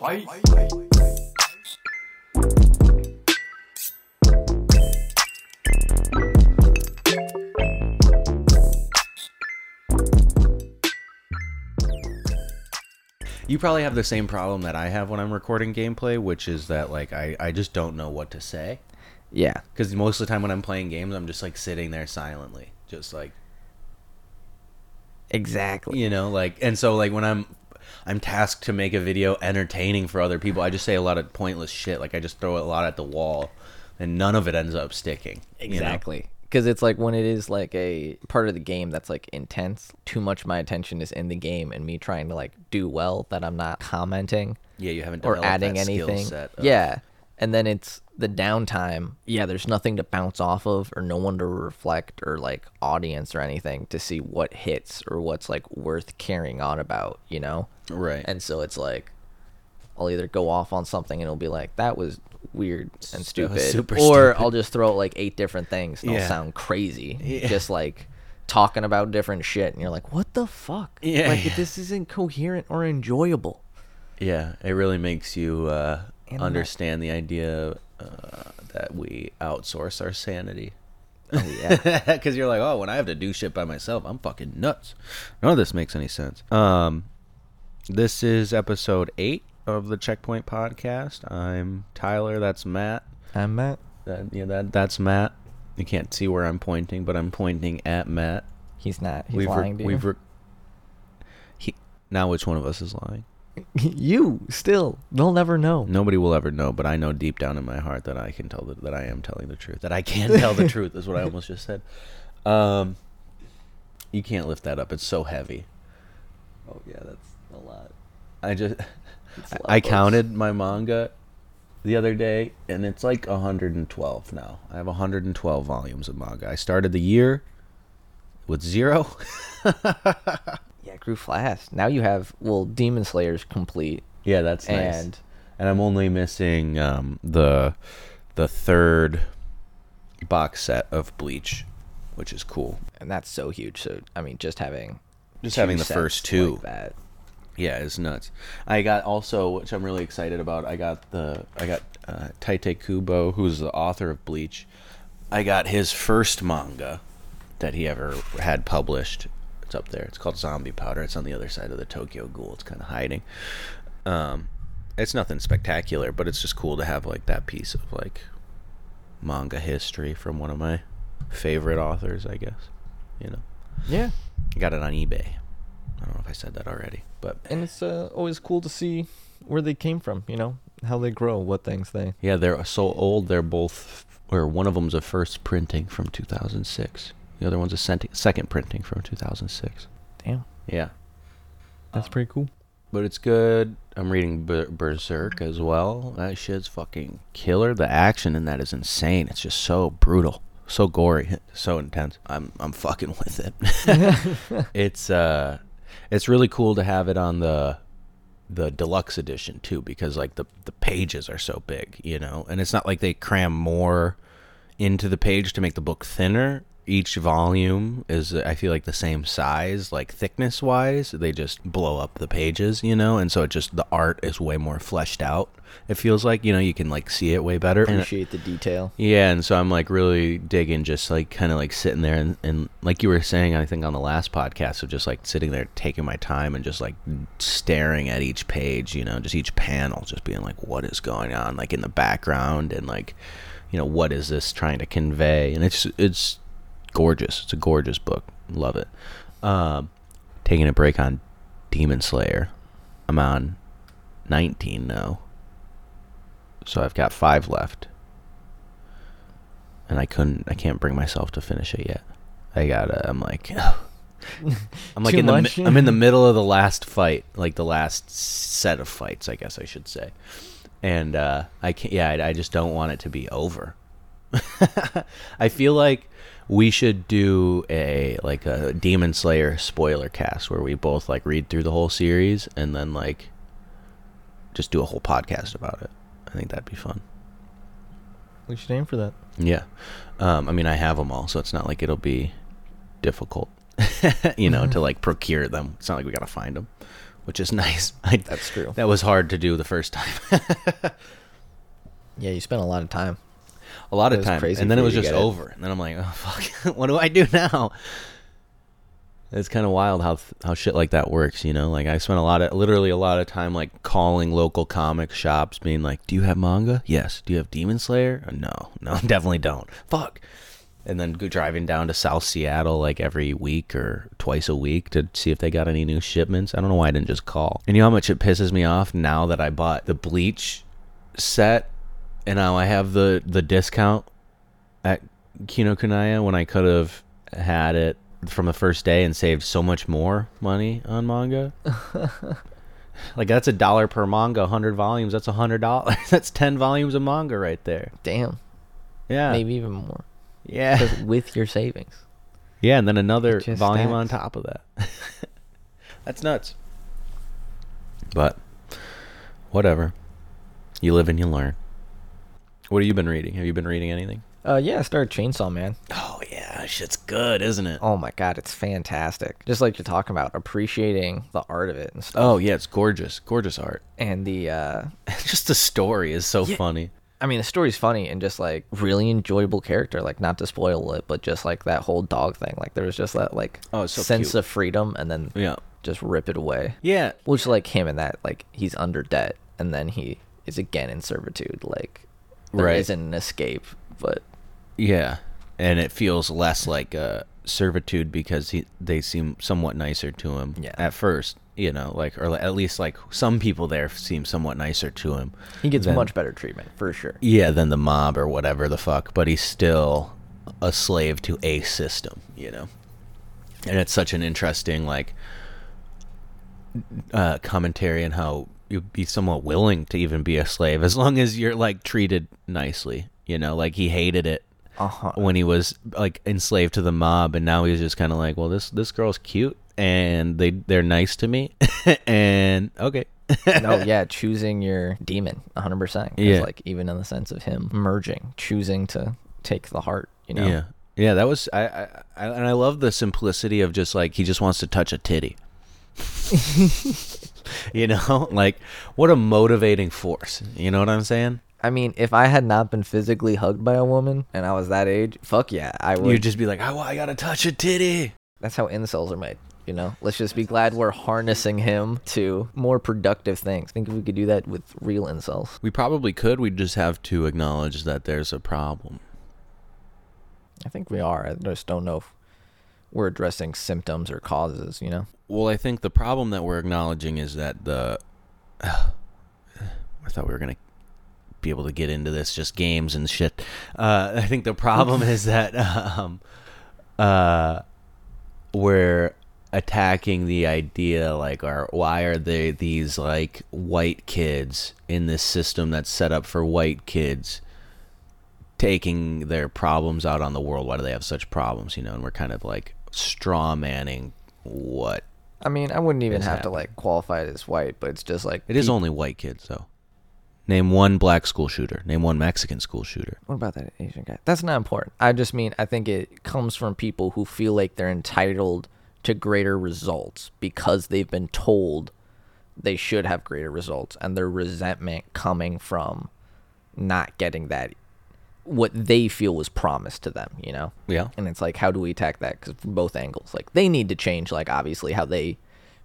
Bye. You probably have the same problem that I have when I'm recording gameplay, which is that like I just don't know what to say. Yeah. Because most of the time when I'm playing games, I'm just like sitting there silently, just like. Exactly. You know, like, and so like when I'm tasked to make a video entertaining for other people, I just say a lot of pointless shit. Like I just throw a lot at the wall and none of it ends up sticking. Exactly. Because it's like when it is like a part of the game that's like intense, too much of my attention is in the game and me trying to like do well that I'm not commenting. Yeah, you haven't developed or adding that anything. Skill set of... Yeah. And then it's the downtime. Yeah, there's nothing to bounce off of or no one to reflect or like audience or anything to see what hits or what's like worth carrying on about, you know? Right. And so it's like I'll either go off on something and it'll be like, that was weird and stupid. Super or stupid. I'll just throw like 8 different things and it'll sound crazy. Yeah. Just like talking about different shit and you're like, what the fuck? Yeah, like this isn't coherent or enjoyable. Yeah, it really makes you understand the idea that we outsource our sanity. Oh yeah, because you're like, oh, when I have to do shit by myself, I'm fucking nuts. None of this makes any sense. This is episode 8 of the Checkpoint podcast. I'm Tyler. That's Matt. I'm Matt. That's Matt. You can't see where I'm pointing, but I'm pointing at Matt. He's not. He's lying to you. Now, which one of us is lying? You still they'll never know. Nobody will ever know, but I know deep down in my heart that I can tell that I am telling the truth. That I can tell the truth is what I almost just said. You can't lift that up. It's so heavy. Oh yeah, that's a lot. I counted my manga the other day and it's like 112 now. I have 112 volumes of manga. I started the year with 0. Yeah, it grew fast. Now you have, well, Demon Slayer's complete. Yeah, that's nice. And I'm only missing the 3rd box set of Bleach, which is cool. And that's so huge. So I mean, just having the first 2. Like that. Yeah, it's nuts. I got also, which I'm really excited about. I got Tite Kubo, who's the author of Bleach. I got his first manga that he ever had published. Up there, it's called Zombie Powder. It's on the other side of the Tokyo Ghoul. It's kind of hiding. It's nothing spectacular, but it's just cool to have like that piece of like manga history from one of my favorite authors, I guess, you know. Yeah, I got it on eBay. I don't know if I said that already, but and it's always cool to see where they came from, you know, how they grow, what things they they're so old. They're both, or one of them's a first printing from 2006. The other one's a second printing from 2006. Damn. Yeah. That's pretty cool. But it's good. I'm reading Berserk as well. That shit's fucking killer. The action in that is insane. It's just so brutal, so gory, so intense. I'm fucking with it. It's really cool to have it on the deluxe edition too, because like the pages are so big, you know. And it's not like they cram more into the page to make the book thinner. Each volume is, I feel like, the same size, like thickness wise. They just blow up the pages, you know, and so it just, the art is way more fleshed out. It feels like, you know, you can like see it way better. Appreciate the detail. Yeah, and so I'm like really digging just like kind of like sitting there and like you were saying, I think on the last podcast, of just like sitting there taking my time and just like staring at each page, you know, just each panel, just being like, what is going on, like in the background, and like, you know, what is this trying to convey? And it's gorgeous. It's a gorgeous book. Love it. Taking a break on Demon Slayer. I'm on 19 now, so I've got 5 left, and I can't bring myself to finish it yet. I'm like I'm in the middle of the last fight, like the last set of fights, I guess I should say, and I can't. Yeah, I just don't want it to be over. I feel like we should do a Demon Slayer spoiler cast where we both like read through the whole series and then like just do a whole podcast about it. I think that'd be fun. We should aim for that. Yeah. I mean, I have them all, so it's not like it'll be difficult, you know, to like procure them. It's not like we got to find them. which is nice. That's true. That was hard to do the first time. Yeah, you spent a lot of time. A lot of time. And then it was just over. And then I'm like, oh, fuck. What do I do now? It's kind of wild how shit like that works, you know? Like, I spent literally a lot of time, like, calling local comic shops, being like, do you have manga? Yes. Do you have Demon Slayer? No, definitely don't. Fuck. And then driving down to South Seattle, like, every week or twice a week to see if they got any new shipments. I don't know why I didn't just call. And you know how much it pisses me off now that I bought the Bleach set, and now I have the discount at Kinokuniya when I could have had it from the first day and saved so much more money on manga. Like, that's $1 per manga, 100 volumes. That's $100. That's 10 volumes of manga right there. Damn. Yeah. Maybe even more. Yeah. With your savings. Yeah, and then another volume on top of that. That's nuts. But whatever. You live and you learn. What have you been reading? Have you been reading anything? Yeah, I started Chainsaw Man. Oh, yeah. Shit's good, isn't it? Oh, my God. It's fantastic. Just like you're talking about, appreciating the art of it and stuff. Oh, yeah. It's gorgeous. Gorgeous art. And the... just the story is so funny. I mean, the story's funny and just, like, really enjoyable character. Like, not to spoil it, but just, like, that whole dog thing. Like, there was just that, like, sense of freedom and then just rip it away. Yeah. Which, like, him and that, like, he's under debt and then he is again in servitude. Like, there isn't an escape, but... Yeah, and it feels less like servitude because they seem somewhat nicer to him at first, you know, like, or at least like some people there seem somewhat nicer to him. He gets much better treatment, for sure. Yeah, than the mob or whatever the fuck, but he's still a slave to a system, you know? And it's such an interesting, like, commentary on how you'd be somewhat willing to even be a slave as long as you're, like, treated nicely, you know? Like, he hated it. Uh-huh. When he was, like, enslaved to the mob, and now he's just kind of like, well, this girl's cute, and they're nice to me, and okay. No, yeah, choosing your demon, 100%. Yeah. Like, even in the sense of him merging, choosing to take the heart, you know? Yeah, yeah, that was, and I love the simplicity of just, like, he just wants to touch a titty. You know? Like, what a motivating force, you know what I'm saying? I mean, if I had not been physically hugged by a woman and I was that age, fuck yeah, I would. You'd just be like, oh, I gotta touch a titty. That's how incels are made, you know? Let's just be glad we're harnessing him to more productive things. I think if we could do that with real incels. We probably could. We'd just have to acknowledge that there's a problem. I think we are. I just don't know if we're addressing symptoms or causes, you know? Well, I think the problem that we're acknowledging is that I thought we were going to be able to get into this, just games and shit. I think the problem is that we're attacking the idea, like, why are they these, like, white kids in this system that's set up for white kids taking their problems out on the world? Why do they have such problems, you know? And we're kind of, like, straw manning what. I mean, I wouldn't even have to, like, qualify it as white, but it's just like it is only white kids, though. Name one black school shooter. Name one Mexican school shooter. What about that Asian guy? That's not important. I just mean, I think it comes from people who feel like they're entitled to greater results because they've been told they should have greater results, and their resentment coming from not getting that, what they feel was promised to them, you know? Yeah. And it's like, how do we attack that? Because from both angles, like, they need to change, like, obviously how they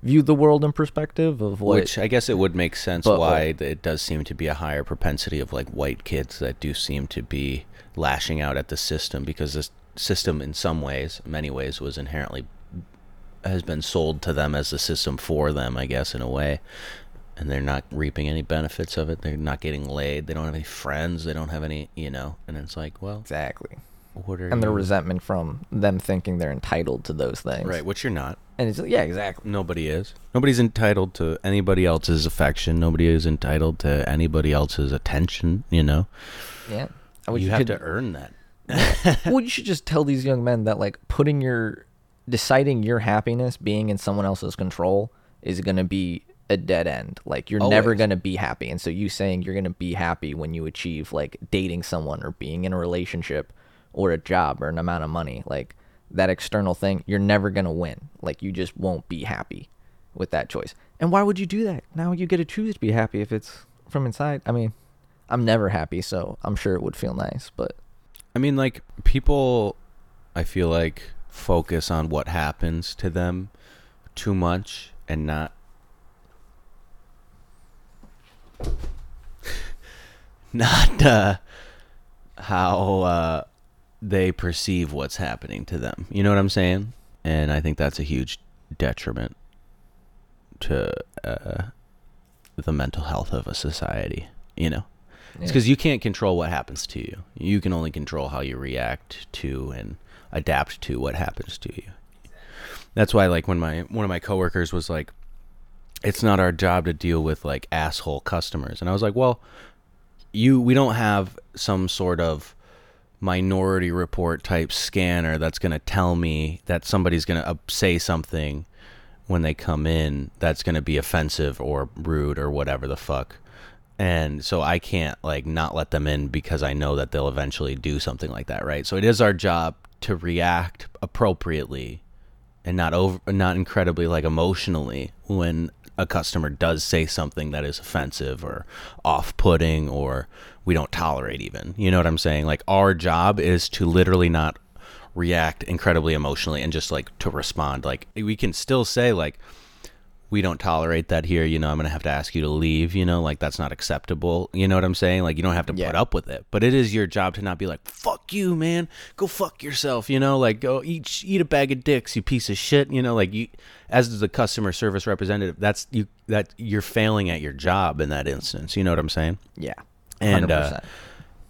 view the world in perspective of what... Which I guess it would make sense why it does seem to be a higher propensity of, like, white kids that do seem to be lashing out at the system, because this system in some ways, many ways, was inherently... has been sold to them as the system for them, I guess, in a way. And they're not reaping any benefits of it. They're not getting laid. They don't have any friends. They don't have any, you know. And it's like, well... Exactly. And the resentment from them thinking they're entitled to those things. Right, which you're not. And it's, yeah, exactly. Nobody is. Nobody's entitled to anybody else's affection. Nobody is entitled to anybody else's attention, you know? Yeah. You have to earn that. Yeah. Well, you should just tell these young men that, like, deciding your happiness being in someone else's control is going to be a dead end. Like, you're never going to be happy. And so you saying you're going to be happy when you achieve, like, dating someone or being in a relationship or a job or an amount of money, like, that external thing, you're never going to win. Like, you just won't be happy with that choice. And why would you do that? Now you get to choose to be happy if it's from inside. I mean, I'm never happy, so I'm sure it would feel nice, but... I mean, like, people, I feel like, focus on what happens to them too much and not... how they perceive what's happening to them. You know what I'm saying? And I think that's a huge detriment to the mental health of a society, you know? Yeah. It's because you can't control what happens to you. You can only control how you react to and adapt to what happens to you. That's why, like, when one of my coworkers was like, it's not our job to deal with, like, asshole customers. And I was like, well, we don't have some sort of Minority Report type scanner that's going to tell me that somebody's going to say something when they come in that's going to be offensive or rude or whatever the fuck. And so I can't, like, not let them in because I know that they'll eventually do something like that, right? So it is our job to react appropriately and not incredibly, like, emotionally when a customer does say something that is offensive or off-putting or we don't tolerate even. You know what I'm saying? Like, our job is to literally not react incredibly emotionally and just, like, to respond. Like, we can still say, like, we don't tolerate that here, you know, I'm going to have to ask you to leave, you know, like, that's not acceptable. You know what I'm saying? Like, you don't have to put up with it, but it is your job to not be like, fuck you, man, go fuck yourself, you know, like, go eat a bag of dicks, you piece of shit, you know, like, you, as the customer service representative, that you're failing at your job in that instance. You know what I'm saying? Yeah. 100%.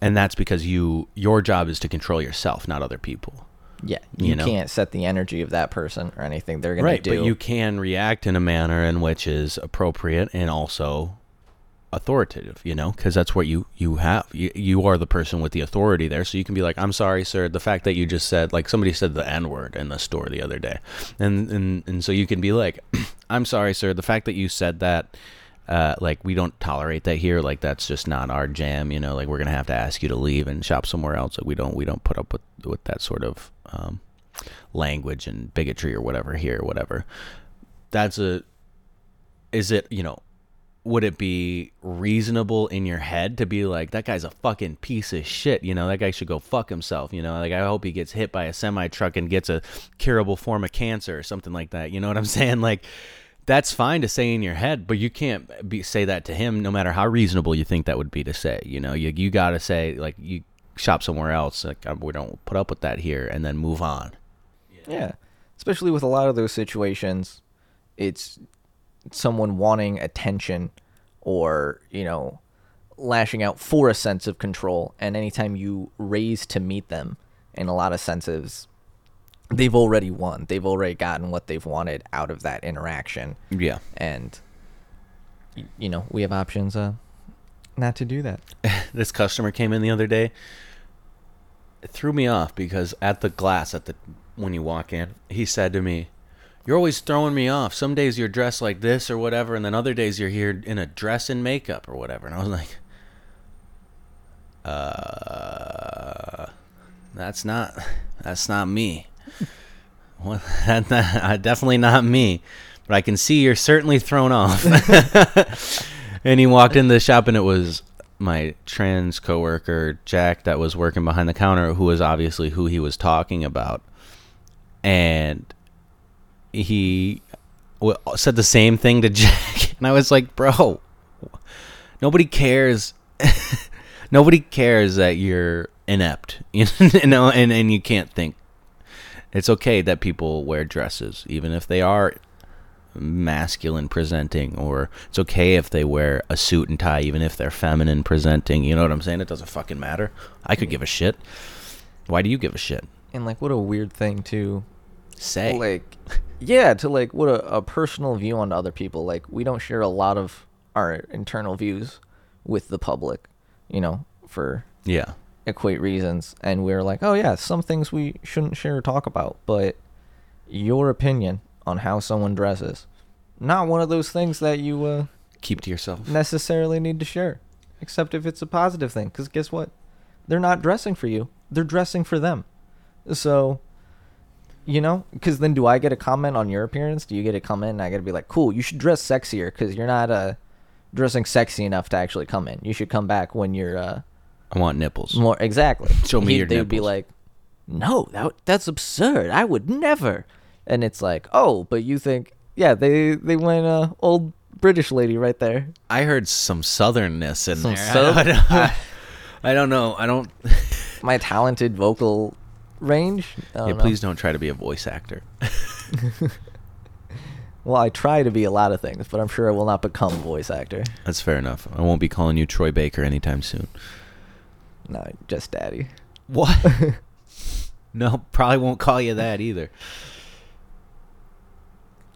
And that's because your job is to control yourself, not other people. Yeah, you can't set the energy of that person or anything they're going to do. Right, but you can react in a manner in which is appropriate and also authoritative, you know, because that's what you have. You are the person with the authority there, so you can be like, I'm sorry, sir, the fact that you just said, like, somebody said the N-word in the store the other day. And so you can be like, I'm sorry, sir, the fact that you said that, like, we don't tolerate that here. Like, that's just not our jam, you know, like, we're going to have to ask you to leave and shop somewhere else. Like, we don't put up with that sort of language and bigotry or whatever here, whatever. Would it be reasonable in your head to be like, that guy's a fucking piece of shit, you know, that guy should go fuck himself, you know, like, I hope he gets hit by a semi truck and gets a curable form of cancer or something like that. You know what I'm saying? Like, that's fine to say in your head, but you can't say that to him, no matter how reasonable you think that would be to say. You know, you got to say, like, you shop somewhere else. Like, we don't put up with that here, and then move on. Yeah, especially with a lot of those situations, it's someone wanting attention or, you know, lashing out for a sense of control. And anytime you raise to meet them, in a lot of senses, they've already won. They've already gotten what they've wanted out of that interaction. Yeah. And, you know, we have options not to do that. This customer came in the other day. It threw me off because at the glass, when you walk in, he said to me, you're always throwing me off. Some days you're dressed like this or whatever, and then other days you're here in a dress and makeup or whatever. And I was like, that's not me. Well, definitely not me, but I can see you're certainly thrown off. And he walked into the shop, and it was my trans coworker Jack that was working behind the counter, who was obviously who he was talking about, and he said the same thing to Jack, and I was like, bro, nobody cares. Nobody cares that you're inept, you know, and you can't think. It's okay that people wear dresses, even if they are masculine presenting, or it's okay if they wear a suit and tie, even if they're feminine presenting. You know what I'm saying? It doesn't fucking matter. I could give a shit. Why do you give a shit? And, like, what a weird thing to say. Like, yeah, to, like, what a personal view on other people. Like, we don't share a lot of our internal views with the public, you know, for... yeah. Equate reasons, and we're like, oh yeah, some things we shouldn't share or talk about, but your opinion on how someone dresses, not one of those things that you keep to yourself necessarily need to share, except if it's a positive thing, because guess what, they're not dressing for you, they're dressing for them. So You know, because then do I get a comment on your appearance? Do you get a comment? And I got to be like, cool, you should dress sexier because you're not dressing sexy enough to actually come in. You should come back when you're. I want nipples. More exactly. Show me your nipples. They'd be like, no, that's absurd. I would never. And it's like, oh, but you think, yeah, they went old British lady right there. I heard some southernness in there. I don't know. I don't. My talented vocal. Range? Yeah, please don't try to be a voice actor. Well, I try to be a lot of things, but I'm sure I will not become a voice actor. That's fair enough. I won't be calling you Troy Baker anytime soon. No, just Daddy. What? No, probably won't call you that either.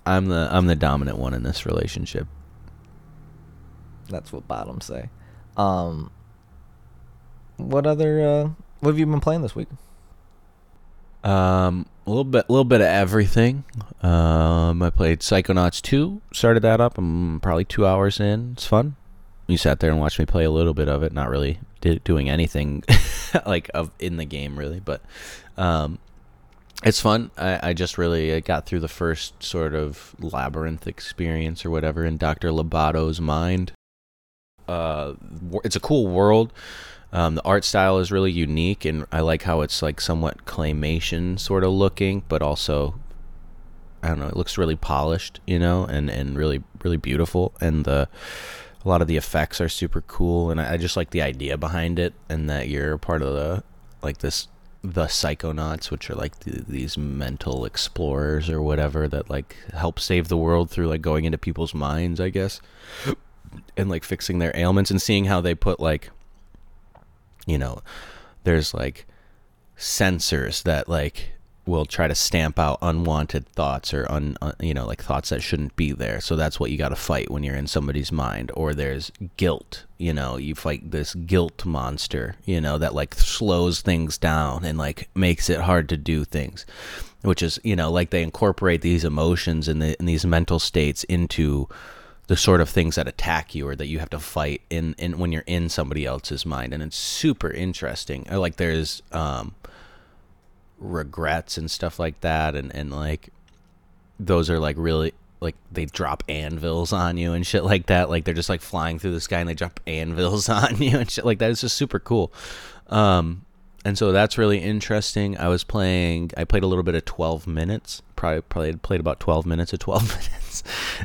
I'm the dominant one in this relationship. That's what bottoms say. What have you been playing this week? A little bit of everything. I played Psychonauts 2, started that up. I'm probably 2 hours in. It's fun. You sat there and watched me play a little bit of it, not really doing anything in the game really, but it's fun. I just really got through the first sort of labyrinth experience or whatever in Dr. Labato's mind. It's a cool world. The art style is really unique, and I like how it's like somewhat claymation sort of looking, but also, I don't know, it looks really polished, you know, and really, really beautiful. And a lot of the effects are super cool, and I just like the idea behind it, and that you're part of the Psychonauts, which are like these mental explorers or whatever that like help save the world through like going into people's minds, I guess, and like fixing their ailments, and seeing how they put like, you know, there's like sensors that like will try to stamp out unwanted thoughts or thoughts that shouldn't be there. So that's what you got to fight when you're in somebody's mind. Or there's guilt, you know, you fight this guilt monster, you know, that like slows things down and like makes it hard to do things, which is, you know, like they incorporate these emotions and these mental states into the sort of things that attack you or that you have to fight in when you're in somebody else's mind. And it's super interesting. Like there's regrets and stuff like that. And like those are like really like they drop anvils on you and shit like that. Like they're just like flying through the sky and they drop anvils on you and shit like that. It's just super cool. And so that's really interesting. I played a little bit of 12 minutes, probably played about 12 minutes of 12 minutes.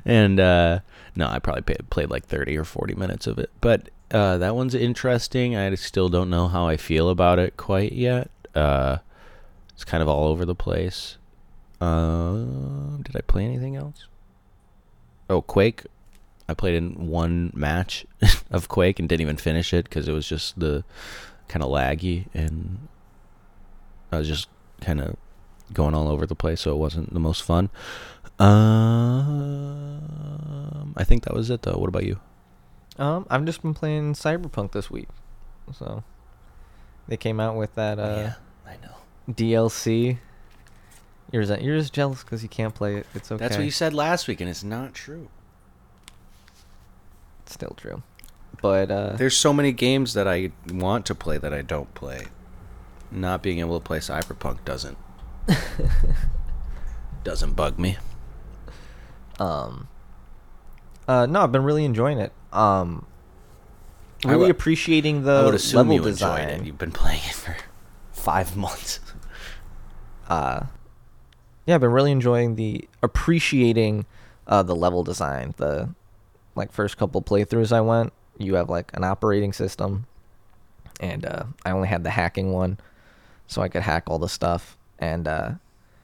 And, no, I probably played like 30 or 40 minutes of it. But that one's interesting. I still don't know how I feel about it quite yet. It's kind of all over the place. Did I play anything else? Oh, Quake. I played in one match of Quake and didn't even finish it because it was just kind of laggy, and I was just kind of going all over the place, so it wasn't the most fun. I think that was it, though. What about you? I've just been playing Cyberpunk this week. So they came out with that I know. DLC. You're just jealous because you can't play it. It's okay. That's what you said last week, and it's not true. It's still true. But there's so many games that I want to play that I don't play. Not being able to play Cyberpunk doesn't bug me. No, I've been really enjoying it. Really appreciating the level design. I would assume you enjoyed it. You've been playing it for 5 months. Yeah, I've been really enjoying the level design. The first couple playthroughs I went, you have like an operating system, and I only had the hacking one, so I could hack all the stuff. And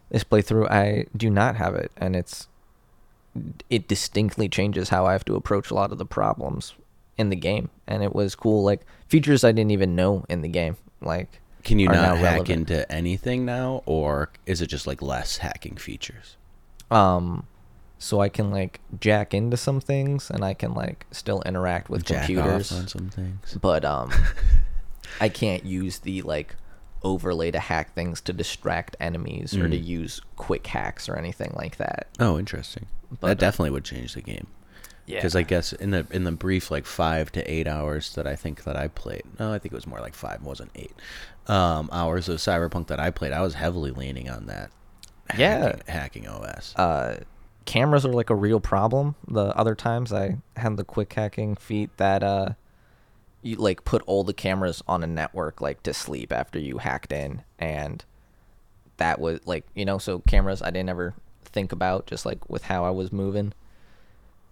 this playthrough, I do not have it, and it distinctly changes how I have to approach a lot of the problems in the game. And it was cool, like features I didn't even know in the game. Like, can you not hack into anything now, or is it just like less hacking features? So I can jack into some things, and I can still interact with computers. Jack off on some things. But I can't use the overlay to hack things to distract enemies or to use quick hacks or anything like that. Oh, interesting. But that definitely would change the game. Yeah. Because I guess in the brief 5 to 8 hours that I think that I played, no, I think it was more like 5, wasn't 8 hours of Cyberpunk that I played, I was heavily leaning on that. hacking OS. Cameras are like a real problem. The other times I had the quick hacking feat that you like put all the cameras on a network like to sleep after you hacked in, and that was like, you know, so cameras I didn't ever think about, just like with how I was moving.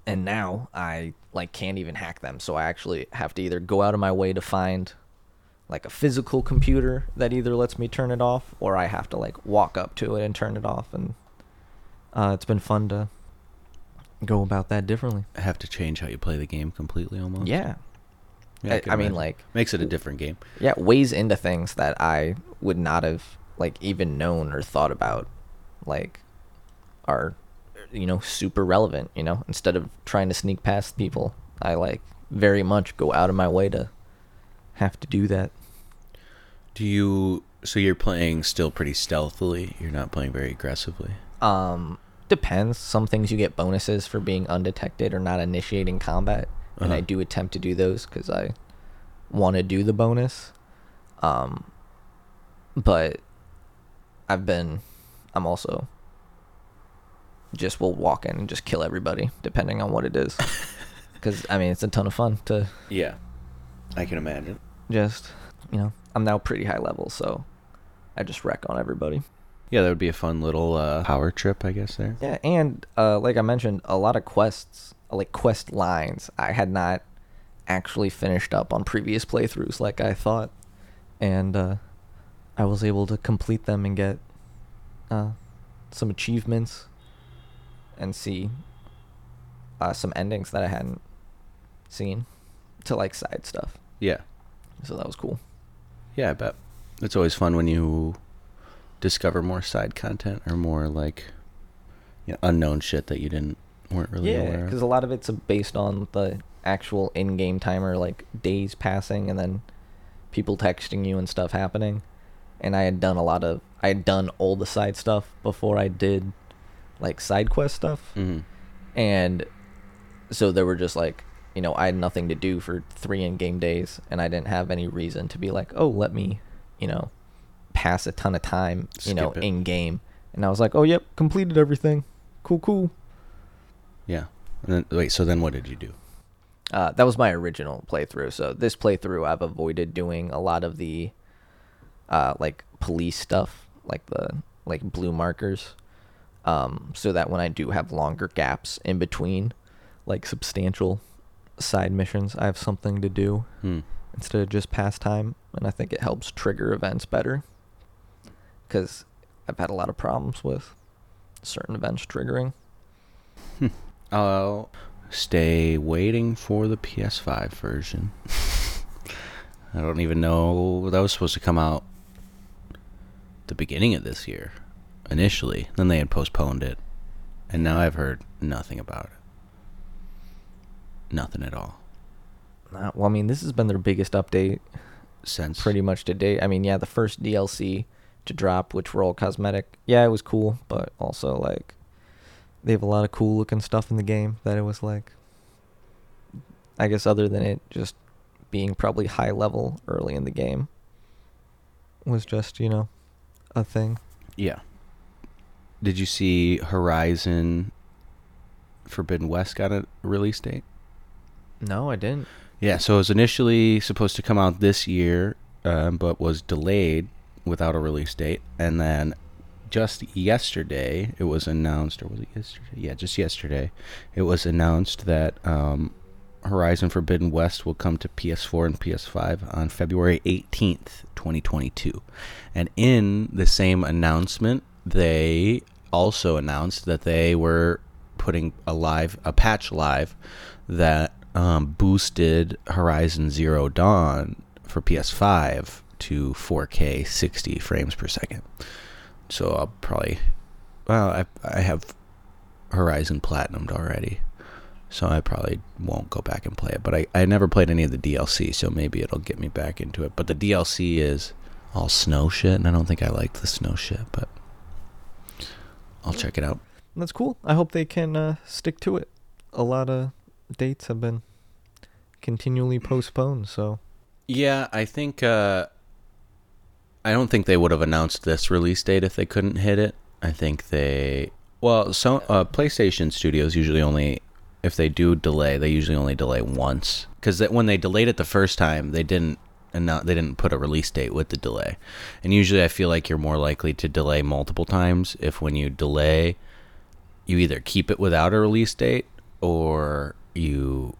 And now I like can't even hack them, so I actually have to either go out of my way to find like a physical computer that either lets me turn it off, or I have to like walk up to it and turn it off. And it's been fun to go about that differently. I have to change how you play the game completely almost. Yeah, I mean, like, makes it a different game. Yeah, weighs into things that I would not have like even known or thought about, like, are, you know, super relevant. You know, instead of trying to sneak past people, I like very much go out of my way to have to do that. Do you, so you're playing still pretty stealthily, you're not playing very aggressively? Depends. Some things you get bonuses for being undetected or not initiating combat, and I do attempt to do those because I want to do the bonus. But I'm also just will walk in and just kill everybody depending on what it is, because I mean it's a ton of fun to I can imagine. Just, you know, I'm now pretty high level, so I just wreck on everybody. Yeah, that would be a fun little power trip, I guess, there. Yeah, and like I mentioned, a lot of quests, like quest lines, I had not actually finished up on previous playthroughs like I thought. And I was able to complete them and get some achievements and see some endings that I hadn't seen to, like, side stuff. Yeah. So that was cool. Yeah, I bet. It's always fun when you discover more side content or more, like, you know, unknown shit that you weren't really aware of. Yeah, because a lot of it's based on the actual in-game timer, like, days passing and then people texting you and stuff happening. And I had done all the side stuff before I did, like, side quest stuff. Mm-hmm. And so there were just, like, you know, I had nothing to do for 3 in-game days, and I didn't have any reason to be like, oh, let me, you know, pass a ton of time, you know, in-game. And I was like, oh, yep, completed everything. Cool. Yeah. And then, wait, so then what did you do? That was my original playthrough. So this playthrough, I've avoided doing a lot of the, like, police stuff, like the, like, blue markers, so that when I do have longer gaps in between, like, substantial side missions, I have something to do instead of just pastime, and I think it helps trigger events better, because I've had a lot of problems with certain events triggering. I'll stay waiting for the PS5 version. I don't even know, that was supposed to come out the beginning of this year initially, then they had postponed it, and now I've heard nothing about it. Nothing at all. Well, I mean, this has been their biggest update since pretty much to date. I mean, yeah, the first DLC to drop, which were all cosmetic. Yeah, it was cool, but also, like, they have a lot of cool-looking stuff in the game that it was, like, I guess other than it just being probably high level early in the game was just, you know, a thing. Yeah. Did you see Horizon Forbidden West got a release date? No, I didn't. Yeah, so it was initially supposed to come out this year, but was delayed without a release date. And then just yesterday, it was announced, or was it yesterday? Yeah, just yesterday, it was announced that Horizon Forbidden West will come to PS4 and PS5 on February 18th, 2022. And in the same announcement, they also announced that they were putting a patch live that boosted Horizon Zero Dawn for PS5 to 4K 60 frames per second. So I'll probably, I have Horizon Platinumed already, so I probably won't go back and play it. But I never played any of the DLC, so maybe it'll get me back into it. But the DLC is all snow shit, and I don't think I liked the snow shit, but I'll check it out. That's cool. I hope they can stick to it. A lot of dates have been continually postponed, so. Yeah, I think I don't think they would have announced this release date if they couldn't hit it. I think they... Well, so PlayStation Studios usually only... If they do delay, they usually only delay once. Because when they delayed it the first time, they didn't put a release date with the delay. And usually I feel like you're more likely to delay multiple times if when you delay, you either keep it without a release date or you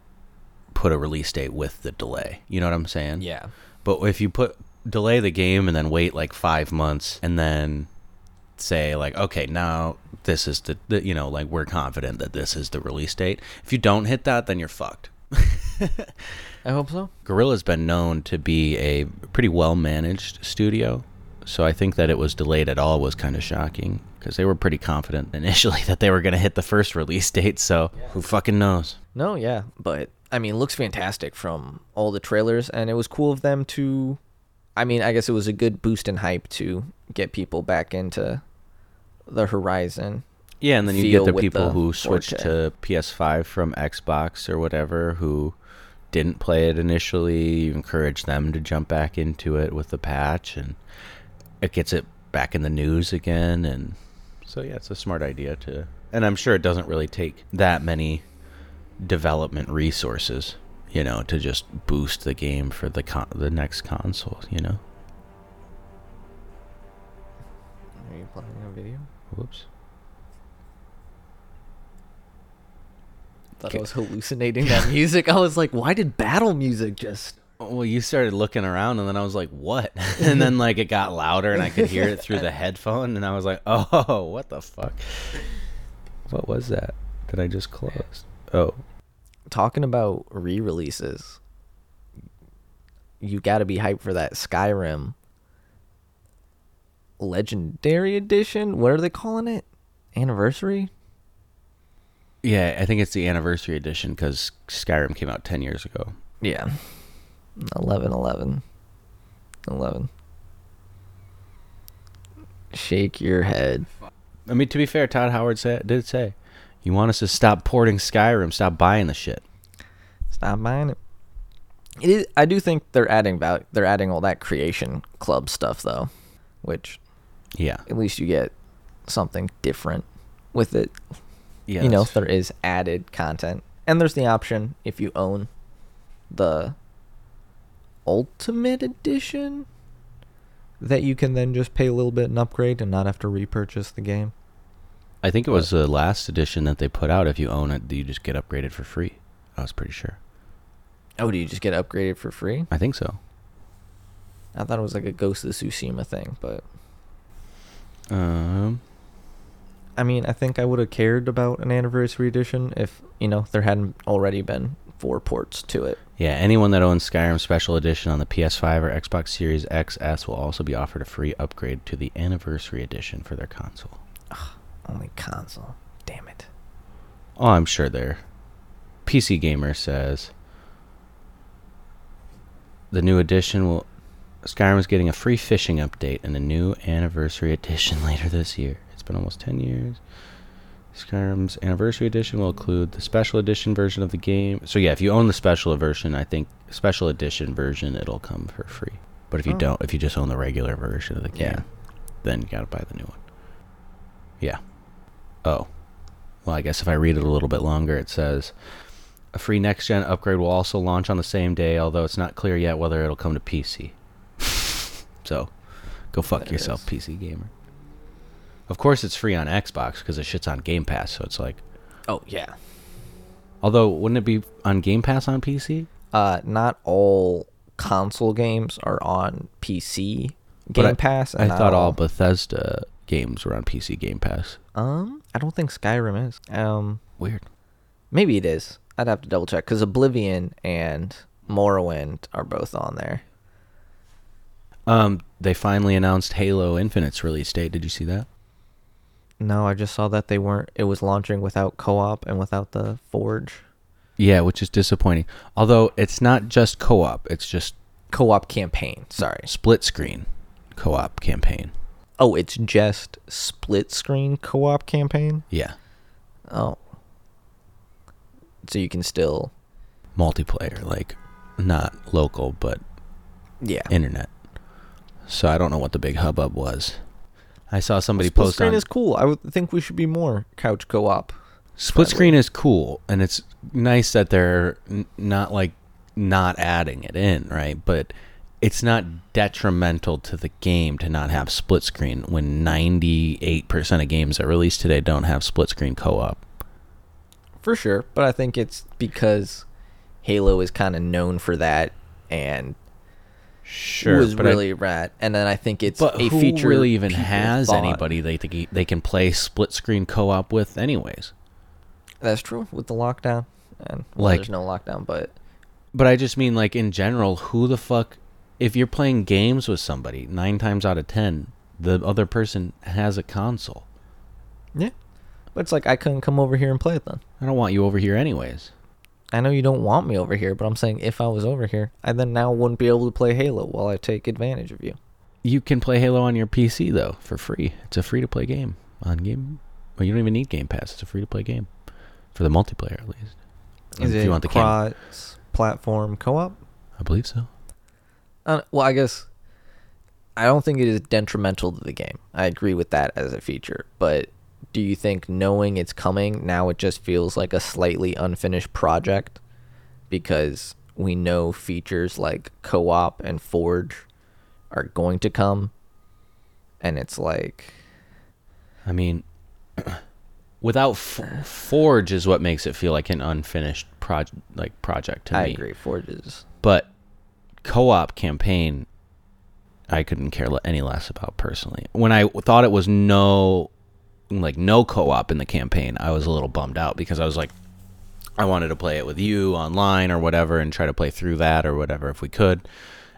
put a release date with the delay. You know what I'm saying? Yeah. But if you delay the game and then wait like 5 months and then... say like, okay, now this is the you know, like, we're confident that this is the release date. If you don't hit that, then you're fucked. I hope so. Guerrilla's been known to be a pretty well managed studio, so I think that it was delayed at all was kind of shocking because they were pretty confident initially that they were going to hit the first release date. So yeah. Who fucking knows? No, yeah, but I mean, it looks fantastic from all the trailers, and it was cool of them to. I mean, I guess it was a good boost in hype to get people back into the Horizon. Yeah, and then you get the people who switched to PS5 from Xbox or whatever, who didn't play it initially. You encourage them to jump back into it with the patch, and it gets it back in the news again. And so, yeah, it's a smart idea to... And I'm sure it doesn't really take that many development resources, you know, to just boost the game for the next console, you know? Are you playing a video? Whoops. I was hallucinating that music. I was like, why did battle music just... Well, you started looking around, and then I was like, what? And then, like, it got louder, and I could hear it through the headphone, and I was like, oh, what the fuck? What was that that I just closed? Oh. Talking about re-releases, you gotta be hyped for that Skyrim Legendary Edition. What are they calling it? Anniversary? Yeah, I think it's the Anniversary Edition because Skyrim came out 10 years ago. Yeah. 11. Shake your head. I mean, to be fair, Todd Howard did say, you want us to stop porting Skyrim, stop buying the shit. Stop buying it. It is, I do think they're adding value. They're adding all that creation club stuff, though, which, yeah, at least you get something different with it. Yeah, you know, there is added content. And there's the option, if you own the Ultimate Edition, that you can then just pay a little bit and upgrade and not have to repurchase the game. I think it was the last edition that they put out. If you own it, you just get upgraded for free. I was pretty sure. Oh, do you just get upgraded for free? I think so. I thought it was like a Ghost of Tsushima thing, but... I mean, I think I would have cared about an Anniversary Edition if, you know, there hadn't already been 4 ports to it. Yeah, anyone that owns Skyrim Special Edition on the PS5 or Xbox Series XS will also be offered a free upgrade to the Anniversary Edition for their console. Ugh. Only console. Damn it. Oh, I'm sure they're... PC Gamer says... The new edition will... Skyrim is getting a free fishing update and a new Anniversary Edition later this year. It's been almost 10 years. Skyrim's Anniversary Edition will include the Special Edition version of the game. So yeah, if you own the Special version, I think Special Edition version, it'll come for free. But if you don't, if you just own the regular version of the game, then you gotta buy the new one. Yeah. Oh. Well, I guess if I read it a little bit longer, it says, a free next-gen upgrade will also launch on the same day, although it's not clear yet whether it'll come to PC. So, go fuck yourself, PC Gamer. Of course it's free on Xbox, because the shit's on Game Pass, so it's like... Oh, yeah. Although, wouldn't it be on Game Pass on PC? Not all console games are on PC Game Pass. I thought all Bethesda games were on PC Game Pass. I don't think Skyrim is. Weird. Maybe it is. I'd have to double check because Oblivion and Morrowind are both on there. They finally announced Halo Infinite's release date. Did you see that? No, I just saw that they weren't. It was launching without co-op and without the Forge. Yeah, which is disappointing. Although it's not just co-op, it's just co-op campaign. Sorry, split screen co-op campaign. Oh, it's just split-screen co-op campaign? Yeah. Oh. So you can still... Multiplayer, like, not local, but... Yeah. Internet. So I don't know what the big hubbub was. I saw somebody post on... Split screen is cool. I would think we should be more couch co-op. Split screen is cool, and it's nice that they're not like not adding it in, right? But it's not detrimental to the game to not have split screen when 98% of games that release today don't have split screen co-op. For sure, but I think it's because Halo is kind of known for that, and and then I think it's a feature who really even has anybody they can play split screen co-op with anyways. That's true with the lockdown, and there's no lockdown, but I just mean like in general, who the fuck, if you're playing games with somebody, 9 times out of 10 the other person has a console. Yeah, but it's like I couldn't come over here and play it then. I don't want you over here anyways. I know you don't want me over here, but I'm saying if I was over here, I then now wouldn't be able to play Halo while I take advantage of you. You can play Halo on your PC, though, for free. It's a free-to-play game. Well, you don't even need Game Pass. It's a free-to-play game. For the multiplayer, at least. Is it a cross-platform co-op? I believe so. Well, I guess... I don't think it is detrimental to the game. I agree with that as a feature, but... Do you think knowing it's coming, now it just feels like a slightly unfinished project because we know features like co-op and Forge are going to come? And it's like... I mean, without Forge is what makes it feel like an unfinished project to me. I agree, Forge is... But co-op campaign, I couldn't care any less about personally. When I thought it was no co-op in the campaign, I was a little bummed out because I was like, I wanted to play it with you online or whatever and try to play through that or whatever if we could.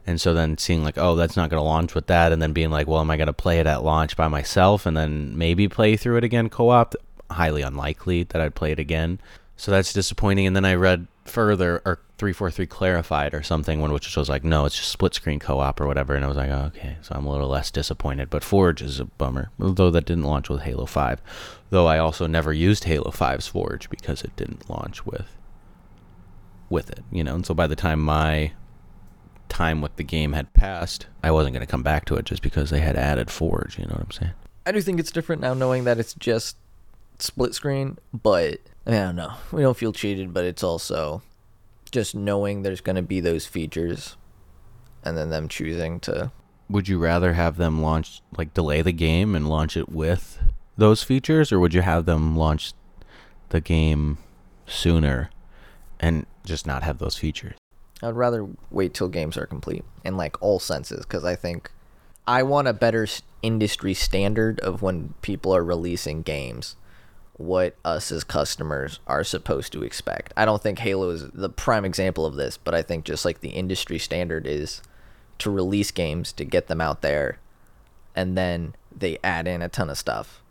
And so then seeing like, oh, that's not going to launch with that, and then being like, well, am I going to play it at launch by myself and then maybe play through it again co-op? Highly unlikely that I'd play it again. So that's disappointing. And then I read further, or 343 clarified or something, which was like, no, it's just split screen co-op or whatever. And I was like, oh, okay, so I'm a little less disappointed. But Forge is a bummer, although that didn't launch with Halo 5. Though I also never used Halo 5's Forge because it didn't launch with it, you know. And so by the time my time with the game had passed, I wasn't going to come back to it just because they had added Forge, you know what I'm saying? I do think it's different now knowing that it's just split screen, but... I don't know. We don't feel cheated, but it's also just knowing there's going to be those features and then them choosing to... Would you rather have them launch, like, delay the game and launch it with those features, or would you have them launch the game sooner and just not have those features? I'd rather wait till games are complete in, like, all senses, because I think I want a better industry standard of when people are releasing games, what us as customers are supposed to expect. I don't think Halo is the prime example of this, but I think just like the industry standard is to release games, to get them out there, and then they add in a ton of stuff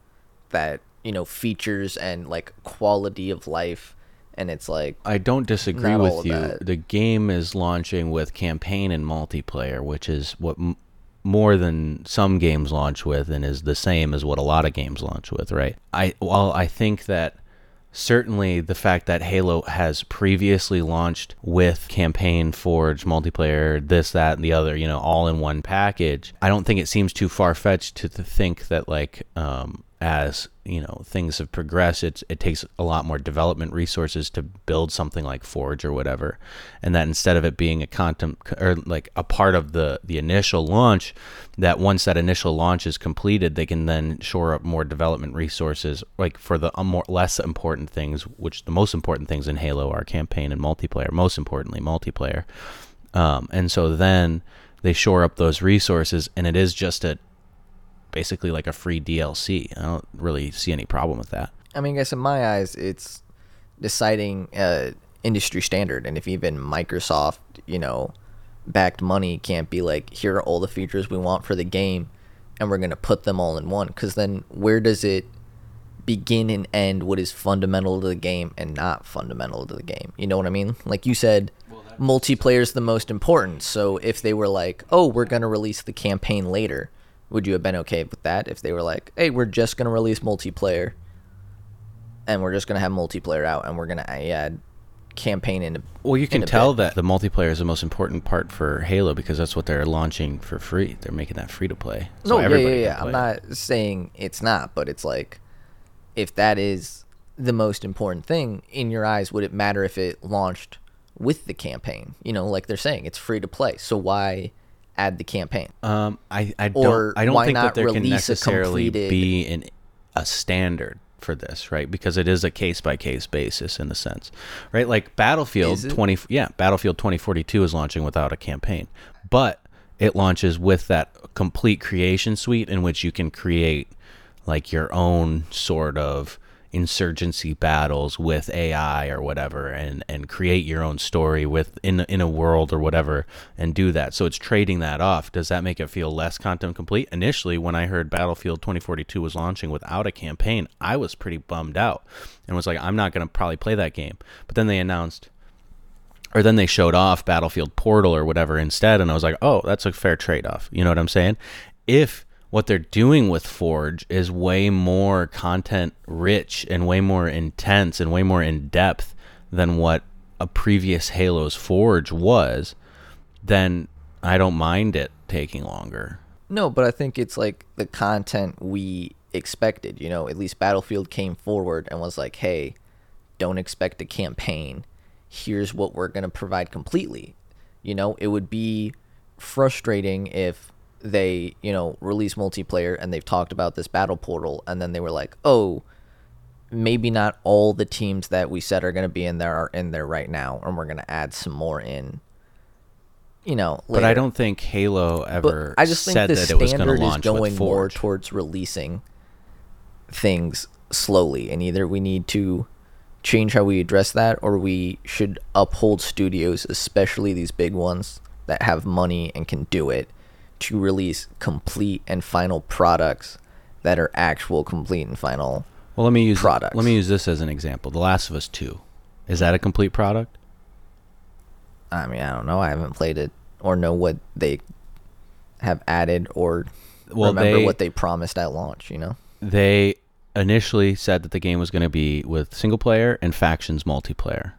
that, you know, features and like quality of life, and it's like... I don't disagree with you. The game is launching with campaign and multiplayer, which is what... more than some games launch with, and is the same as what a lot of games launch with, right? I think that certainly the fact that Halo has previously launched with campaign, Forge, multiplayer, this, that, and the other, you know, all in one package, I don't think it seems too far-fetched to think that, like, as, you know, things have progressed, it takes a lot more development resources to build something like Forge or whatever, and that instead of it being a part of the initial launch, that once that initial launch is completed, they can then shore up more development resources, like for the more less important things, which the most important things in Halo are campaign and multiplayer, most importantly multiplayer, and so then they shore up those resources, and it is just basically like a free DLC. I don't really see any problem with that. I mean, I guess in my eyes, it's deciding industry standard, and if even Microsoft, you know, backed money can't be like, here are all the features we want for the game, and we're going to put them all in one, because then where does it begin and end what is fundamental to the game and not fundamental to the game? You know what I mean? Like you said, multiplayer is the most important, so if they were like, oh, we're going to release the campaign later, would you have been okay with that if they were like, hey, we're just going to release multiplayer and we're just going to have multiplayer out and we're going to add campaign in a, well, you can tell that the multiplayer is the most important part for Halo because that's what they're launching for free. They're making that free to play. So yeah. I'm not saying it's not, but it's like, if that is the most important thing in your eyes, would it matter if it launched with the campaign? You know, like they're saying, it's free to play. So why add the campaign? I don't think that there can necessarily be a standard for this, right? Because it is a case-by-case basis in a sense, right? Like Battlefield 2042 is launching without a campaign, but it launches with that complete creation suite in which you can create like your own sort of insurgency battles with AI or whatever, and create your own story in a world or whatever, and do that. So it's trading that off. Does that make it feel less content complete? Initially, when I heard Battlefield 2042 was launching without a campaign, I was pretty bummed out and was like, I'm not going to probably play that game. But then they showed off Battlefield Portal or whatever instead, and I was like, oh, that's a fair trade-off. You know what I'm saying? If what they're doing with Forge is way more content rich and way more intense and way more in depth than what a previous Halo's Forge was, then I don't mind it taking longer. No, but I think it's like the content we expected, you know, at least Battlefield came forward and was like, hey, don't expect a campaign. Here's what we're going to provide completely. You know, it would be frustrating if they, you know, release multiplayer and they've talked about this battle portal and then they were like, oh, maybe not all the teams that we said are going to be in there are in there right now, and we're going to add some more in, you know, later. But I don't think Halo ever said that it was going to launch with Forge. I just think the standard is going more towards releasing things slowly, and either we need to change how we address that, or we should uphold studios, especially these big ones that have money and can do it, to release complete and final products that are actual complete and final products. Let me use this as an example. The Last of Us 2. Is that a complete product? I mean, I don't know. I haven't played it or know what they have added or what they promised at launch, you know? They initially said that the game was going to be with single player and factions multiplayer.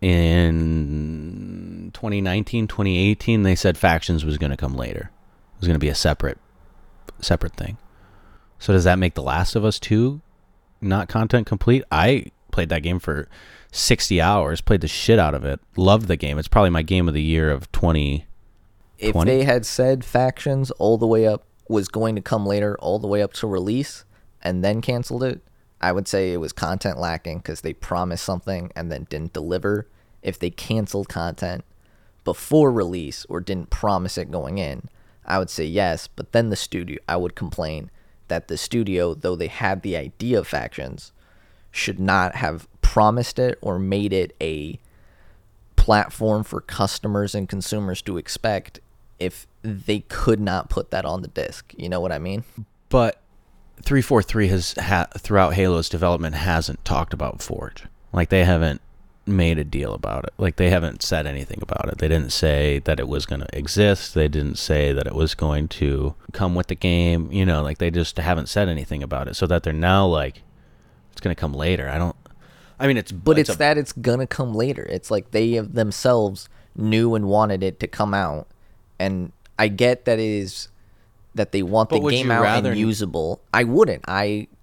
In 2019, 2018, they said factions was going to come later. It was going to be a separate thing. So does that make The Last of Us 2 not content complete? I played that game for 60 hours, played the shit out of it, loved the game. It's probably my game of the year of 2020. If they had said factions all the way up was going to come later, all the way up to release, and then canceled it, I would say it was content lacking because they promised something and then didn't deliver. If they canceled content before release or didn't promise it going in, I would say yes. But then I would complain that the studio, though they had the idea of factions, should not have promised it or made it a platform for customers and consumers to expect if they could not put that on the disc. You know what I mean? But 343 throughout Halo's development hasn't talked about Forge. Like, they haven't made a deal about it. Like, they haven't said anything about it. They didn't say that it was going to exist. They didn't say that it was going to come with the game. You know, like, they just haven't said anything about it. So that they're now like, it's going to come later. But it's going to come later. It's like they themselves knew and wanted it to come out. And I get that it is that they want the game out and usable. I wouldn't.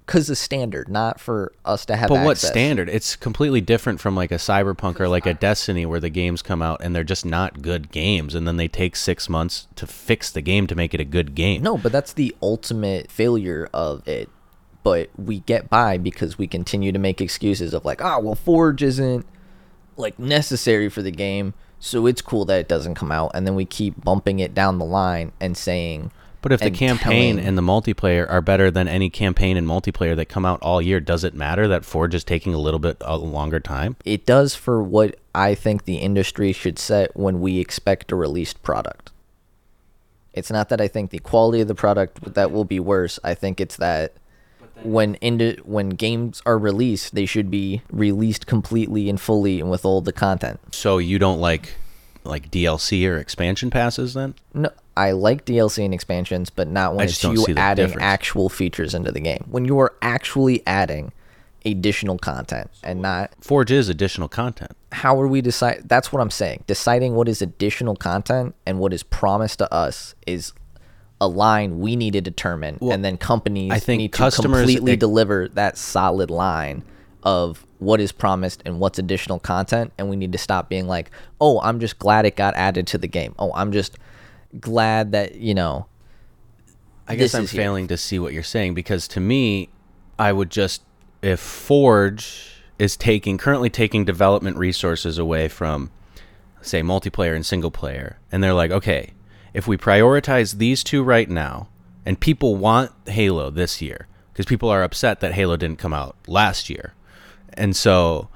Because the standard, not for us to have access. But what standard? It's completely different from like a Cyberpunk or like a Destiny where the games come out and they're just not good games, and then they take 6 months to fix the game to make it a good game. No, but that's the ultimate failure of it. But we get by because we continue to make excuses of like, Forge isn't like necessary for the game, so it's cool that it doesn't come out. And then we keep bumping it down the line and saying... But if the campaign and the multiplayer are better than any campaign and multiplayer that come out all year, does it matter that Forge is taking a little bit a longer time? It does for what I think the industry should set when we expect a released product. It's not that I think the quality of the product that will be worse. I think it's that when games are released, they should be released completely and fully and with all the content. So you don't like DLC or expansion passes then? No, I like DLC and expansions, but not when it's you adding actual features into the game. When you are actually adding additional content and not... Forge is additional content. How are we deciding? That's what I'm saying. Deciding what is additional content and what is promised to us is a line we need to determine, and then companies need to completely deliver that solid line of what is promised and what's additional content, and we need to stop being like, oh, I'm just glad it got added to the game. Oh, I'm just glad that, you know... I guess I'm failing to see what you're saying, because to me, I would just... If Forge is currently taking development resources away from, say, multiplayer and single player, and they're like, okay, if we prioritize these two right now, and people want Halo this year, because people are upset that Halo didn't come out last year, and so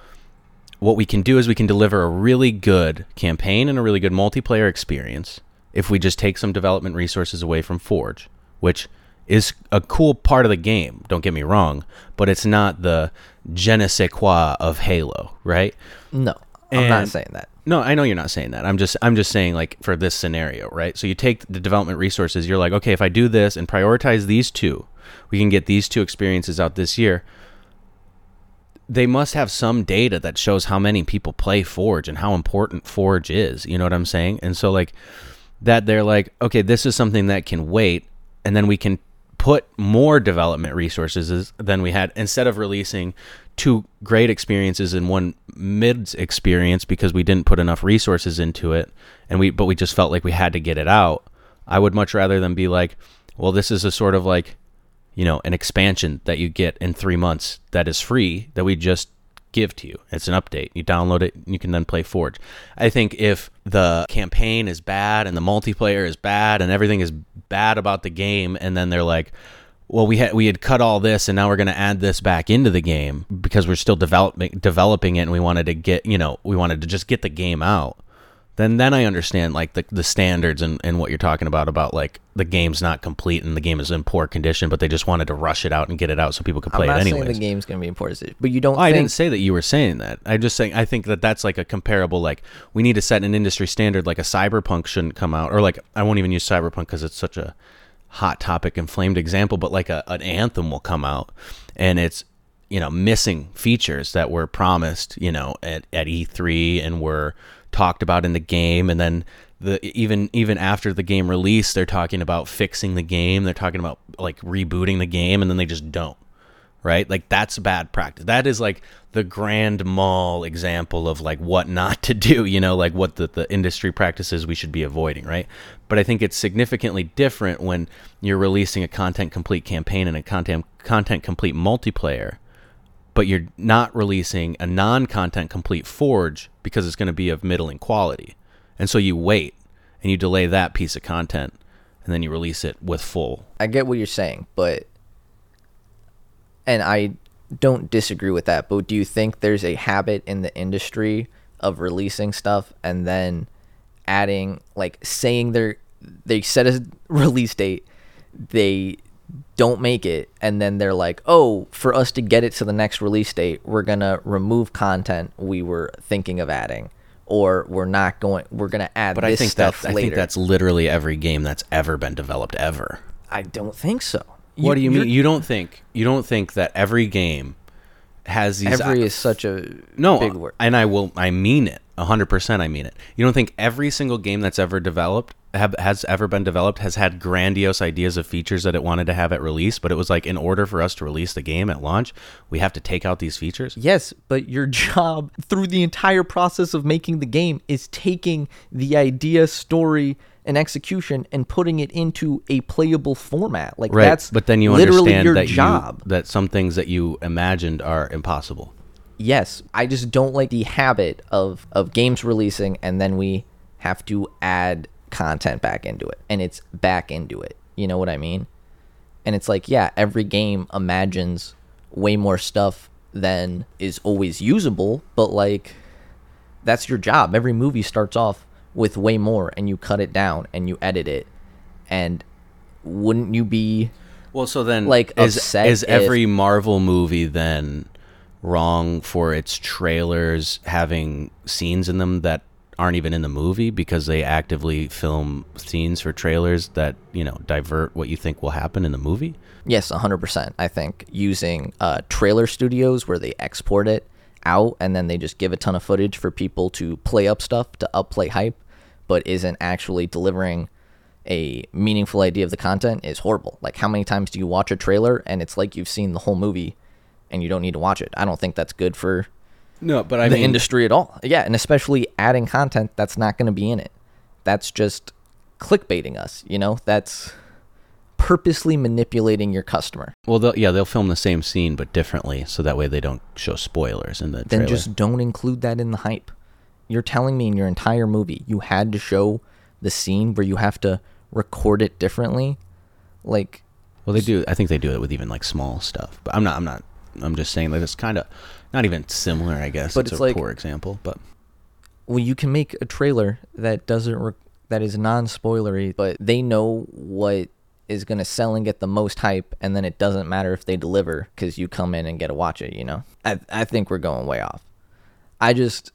what we can do is we can deliver a really good campaign and a really good multiplayer experience if we just take some development resources away from Forge, which... is a cool part of the game, don't get me wrong, but it's not the je ne sais quoi of Halo, right? No, I'm not saying that. No, I know you're not saying that. I'm just saying, like, for this scenario, right? So you take the development resources, you're like, okay, if I do this and prioritize these two, we can get these two experiences out this year. They must have some data that shows how many people play Forge and how important Forge is, you know what I'm saying? And so, like, that they're like, okay, this is something that can wait, and then we can put more development resources than we had, instead of releasing two great experiences and one mid experience because we didn't put enough resources into it, and we just felt like we had to get it out. I would much rather than be like, well, this is a sort of like, you know, an expansion that you get in 3 months that is free that we just give to you. It's an update. You download it and you can then play Forge. I think if the campaign is bad and the multiplayer is bad and everything is bad about the game, and then they're like, well, we had cut all this and now we're going to add this back into the game because we're still developing it and we wanted to get, you know, we wanted to just get the game out, then I understand, like, the standards and what you're talking about like the game's not complete and the game is in poor condition, but they just wanted to rush it out and get it out so people could play it anyways. I'm not saying the game's going to be in poor condition, but you don't I didn't say that you were saying that. I'm just saying I think that that's like a comparable, like, we need to set an industry standard, like a Cyberpunk shouldn't come out, or like, I won't even use Cyberpunk because it's such a hot topic and flamed example, but like an Anthem will come out and it's, you know, missing features that were promised, you know, at E3 and were talked about in the game, and then even after the game release they're talking about fixing the game, they're talking about like rebooting the game, and then they just don't, right? Like, that's bad practice. That is like the grand mal example of like what not to do, you know, like what the industry practices we should be avoiding, right? But I think it's significantly different when you're releasing a content complete campaign and a content complete multiplayer, but you're not releasing a non-content complete Forge because it's going to be of middling quality. And so you wait and you delay that piece of content and then you release it with full. I get what you're saying, and I don't disagree with that, but do you think there's a habit in the industry of releasing stuff and then adding, like, saying they set a release date, they don't make it, and then they're like, oh, for us to get it to the next release date, we're gonna remove content we were thinking of adding, or we're gonna add but this stuff later. I think that's literally every game that's ever been developed ever. I don't think so. What do you mean? You don't think that every game has these? Every is such a big word, and I mean it 100%. I mean it. You don't think every single game that's ever developed has ever been developed has had grandiose ideas of features that it wanted to have at release, but it was like, in order for us to release the game at launch, we have to take out these features? Yes, but your job through the entire process of making the game is taking the idea, story, and execution and putting it into a playable format. Like, right, that's but then you literally understand your job. That some things that you imagined are impossible. Yes, I just don't like the habit of games releasing and then we have to add content back into it, and it's back into it, you know what I mean? And it's like, yeah, every game imagines way more stuff than is always usable, but like, that's your job. Every movie starts off with way more and you cut it down and you edit it, and wouldn't you be, well, so then, like, is every Marvel movie then wrong for its trailers having scenes in them that aren't even in the movie because they actively film scenes for trailers that, you know, divert what you think will happen in the movie? Yes, 100%. I think using trailer studios where they export it out and then they just give a ton of footage for people to play up stuff, to upplay hype, but isn't actually delivering a meaningful idea of the content is horrible. Like, how many times do you watch a trailer and it's like you've seen the whole movie and you don't need to watch it? I don't think that's good for... No, but I mean, the industry at all. Yeah, and especially adding content that's not going to be in it. That's just clickbaiting us, you know? That's purposely manipulating your customer. Well, they'll film the same scene but differently, so that way they don't show spoilers in the trailer. Then just don't include that in the hype. You're telling me in your entire movie you had to show the scene where you have to record it differently? Like, well, they do. I think they do it with even like small stuff. But I'm just saying that it's kind of not even similar, I guess. But it's a like, poor example. But well, you can make a trailer that doesn't that is non-spoilery, but they know what is going to sell and get the most hype, and then it doesn't matter if they deliver because you come in and get to watch it. You know, I think we're going way off. I just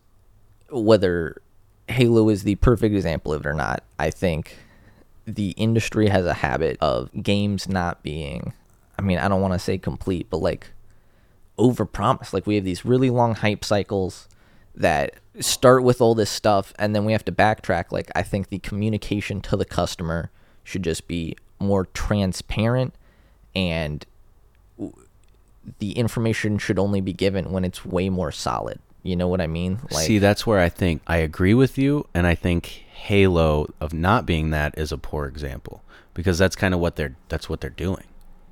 whether Halo is the perfect example of it or not, I think the industry has a habit of games not being, I mean, I don't want to say complete, but like overpromise. Like, we have these really long hype cycles that start with all this stuff and then we have to backtrack. Like, I think the communication to the customer should just be more transparent, and the information should only be given when it's way more solid. You know what I mean? Like, see, that's where I think I agree with you, and I think Halo of not being that is a poor example, because that's kind of what they're doing.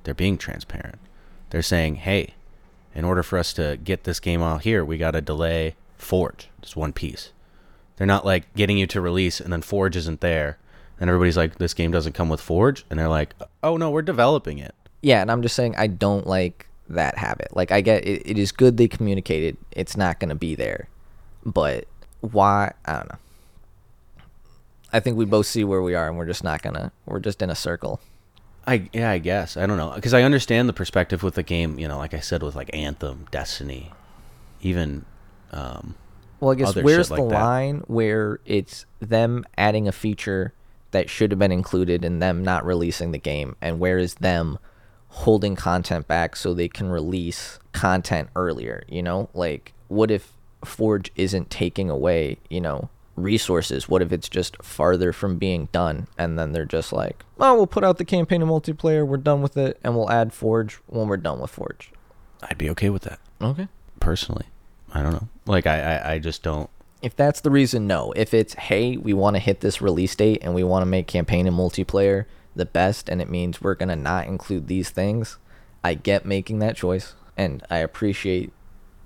They're being transparent. They're saying, hey, in order for us to get this game out here, we got to delay Forge. It's one piece. They're not like getting you to release and then Forge isn't there, and everybody's like, this game doesn't come with Forge, and they're like, oh no, we're developing it. Yeah, and I'm just saying I don't like that habit. Like, I get it, it is good they communicated it's not going to be there, but why? I don't know. I think we both see where we are, and we're just in a circle. I guess I don't know, because I understand the perspective with the game, you know, like I said, with like Anthem, Destiny, even well, I guess where's the line where it's them adding a feature that should have been included and them not releasing the game, and where is them holding content back so they can release content earlier? You know, like, what if Forge isn't taking away, you know, resources? What if it's just farther from being done, and then they're just like, oh, we'll put out the campaign and multiplayer, we're done with it, and we'll add Forge when we're done with Forge? I'd be okay with that. Okay, personally, I don't know. Like, I just don't. If that's the reason, no. If it's, hey, we want to hit this release date and we want to make campaign and multiplayer the best, and it means we're going to not include these things, I get making that choice, and I appreciate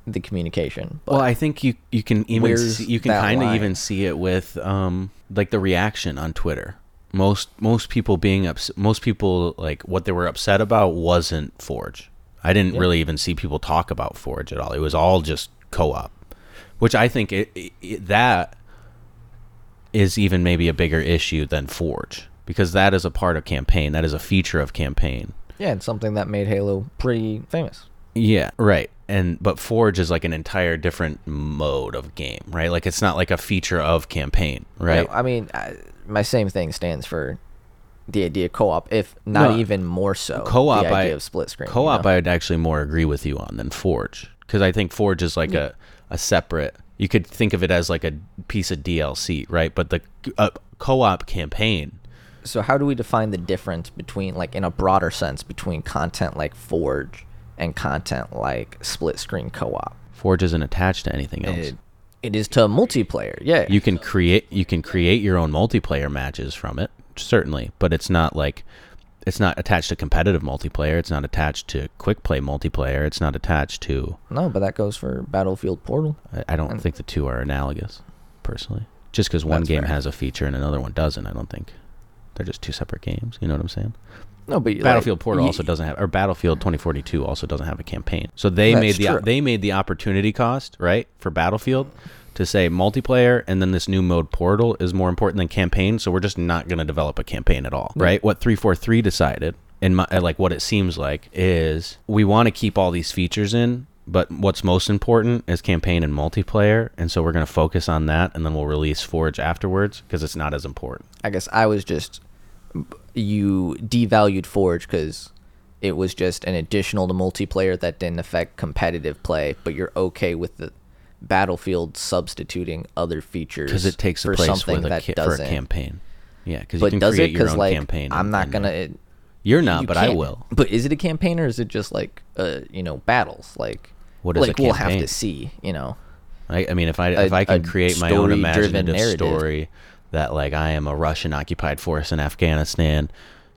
the communication. But well, I think you can even see, you can kind of even see it with like the reaction on Twitter. Most people being upset, most people, like, what they were upset about wasn't Forge. I didn't really even see people talk about Forge at all. It was all just co-op, which I think that is even maybe a bigger issue than Forge, because that is a part of campaign. That is a feature of campaign. Yeah, it's something that made Halo pretty famous. Yeah, right. But Forge is like an entire different mode of game, right? Like, it's not like a feature of campaign, right? No, I mean, my same thing stands for the idea of co-op, if not even more so. Co-op, the idea of split screen. Co-op, you know? I'd actually more agree with you on than Forge, because I think Forge is like a separate. You could think of it as like a piece of DLC, right? But the co-op campaign. So how do we define the difference between, like, in a broader sense, between content like Forge and content like split-screen co-op? Forge isn't attached to anything else. It is to multiplayer, yeah. You can create your own multiplayer matches from it, certainly, but it's not attached to competitive multiplayer. It's not attached to quick play multiplayer. It's not attached to... No, but that goes for Battlefield Portal. I don't think the two are analogous, personally. Just because one game has a feature and another one doesn't, I don't think. They're just two separate games. You know what I'm saying? No, but Battlefield Portal also doesn't have, or Battlefield 2042 also doesn't have a campaign. So they made the opportunity cost, right, for Battlefield to say multiplayer, and then this new mode Portal is more important than campaign. So we're just not going to develop a campaign at all, right? What 343 decided, and like what it seems like, is we want to keep all these features in, But what's most important is campaign and multiplayer, and so we're going to focus on that, and then we'll release Forge afterwards because it's not as important. I guess I was just... You devalued Forge because it was just an additional to multiplayer that didn't affect competitive play, but you're okay with the Battlefield substituting other features because it takes the place with for a campaign. Yeah, because you can create your own campaign. I'm not going to... You're not, but I will. But is it a campaign or is it just like, battles? Like, what is a campaign? We'll have to see, I mean, if I can create my own imaginative story that, like, I am a Russian occupied force in Afghanistan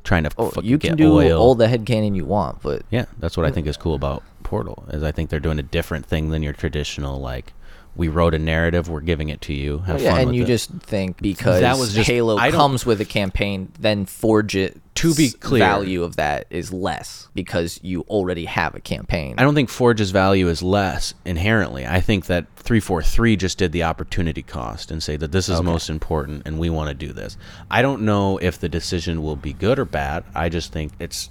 trying to get oil. You can do all the headcanon you want, but... Yeah, that's what I think is cool about Portal, is I think they're doing a different thing than your traditional, like... We wrote a narrative. We're giving it to you. Have fun with it. And you just think because that was just, Halo comes with a campaign, then Forge it. To be clear, value of that is less because you already have a campaign. I don't think Forge's value is less inherently. I think that 343 just did the opportunity cost and say that this is most important and we want to do this. I don't know if the decision will be good or bad. I just think it's.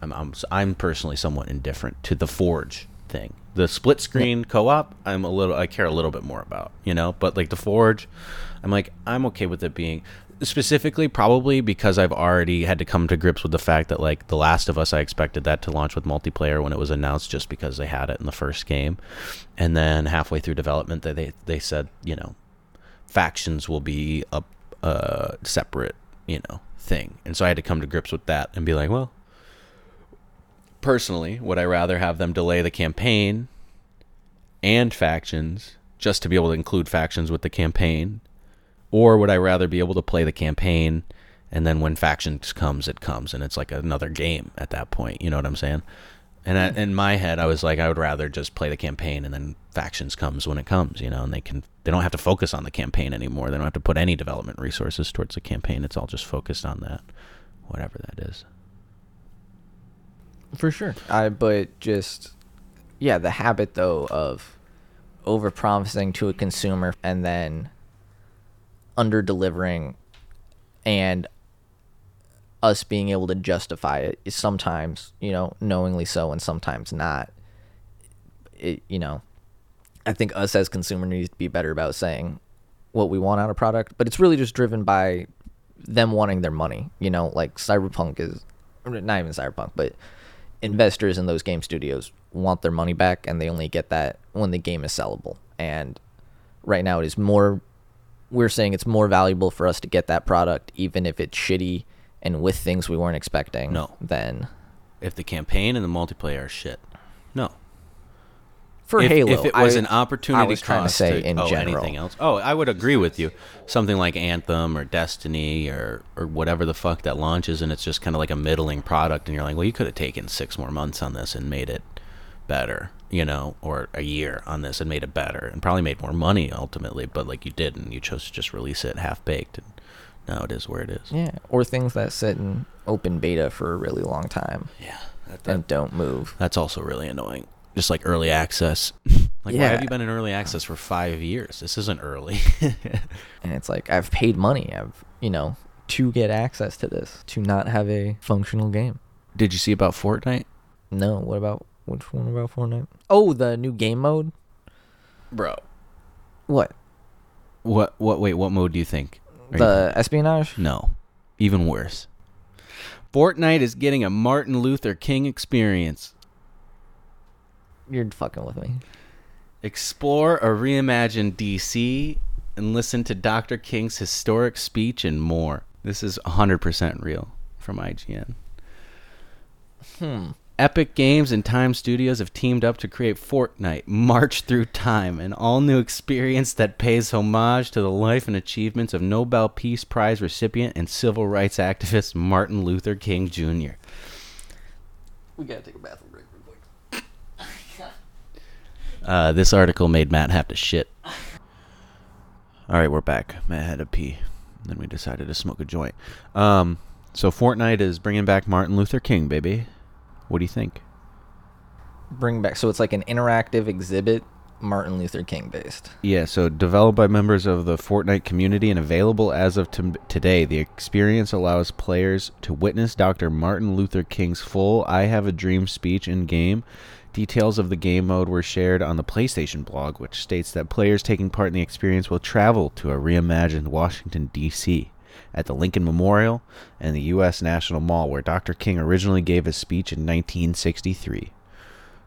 I'm personally somewhat indifferent to the Forge thing. The split screen co-op, I care a little bit more about, but like the Forge, I'm okay with it being specifically probably because I've already had to come to grips with the fact that like The Last of Us, I expected that to launch with multiplayer when it was announced just because they had it in the first game. And then halfway through development they said, factions will be a separate, thing. And so I had to come to grips with that and be like, well, personally, would I rather have them delay the campaign and factions just to be able to include factions with the campaign? Or would I rather be able to play the campaign and then when factions comes, it comes and it's like another game at that point? You know what I'm saying? And in my head, I was like, I would rather just play the campaign and then factions comes when it comes, and they don't have to focus on the campaign anymore. They don't have to put any development resources towards the campaign. It's all just focused on that, whatever that is. For sure. The habit though of overpromising to a consumer and then under-delivering and us being able to justify it is sometimes, knowingly so and sometimes not. I think us as consumers need to be better about saying what we want out of product, but it's really just driven by them wanting their money. Like Cyberpunk is not even Cyberpunk, but investors in those game studios want their money back, and they only get that when the game is sellable. And right now it is more, we're saying it's more valuable for us to get that product, even if it's shitty and with things we weren't expecting. No. Then if the campaign and the multiplayer are shit. No. For Halo. If it was an opportunity cost. I was trying to say in general. Anything else. Oh, I would agree with you. Something like Anthem or Destiny or whatever the fuck that launches and it's just kind of like a middling product and you're like, well, you could have taken 6 more months on this and made it better, or a year on this and made it better and probably made more money ultimately, but like you didn't. You chose to just release it half-baked and now it is where it is. Yeah, or things that sit in open beta for a really long time. Yeah. And don't move. That's also really annoying. Just like early access. Like, yeah. Why have you been in early access for 5 years? This isn't early. And it's like, I've paid money, to get access to this, to not have a functional game. Did you see about Fortnite? No. Which one about Fortnite? Oh, the new game mode? Bro. What mode do you think? Espionage? No. Even worse. Fortnite is getting a Martin Luther King experience. You're fucking with me. Explore a reimagined DC and listen to Dr. King's historic speech and more. This is 100% real from IGN. Epic Games and Time Studios have teamed up to create Fortnite March Through Time, an all-new experience that pays homage to the life and achievements of Nobel Peace Prize recipient and civil rights activist Martin Luther King Jr. We gotta take a bathroom break. This article made Matt have to shit. All right, we're back. Matt had to pee. Then we decided to smoke a joint. So Fortnite is bringing back Martin Luther King, baby. What do you think? Bring back. So it's like an interactive exhibit, Martin Luther King based. Yeah, so developed by members of the Fortnite community and available as of today, the experience allows players to witness Dr. Martin Luther King's full I Have a Dream speech in-game, Details of the game mode were shared on the PlayStation blog, which states that players taking part in the experience will travel to a reimagined Washington, D.C., at the Lincoln Memorial and the U.S. National Mall, where Dr. King originally gave his speech in 1963.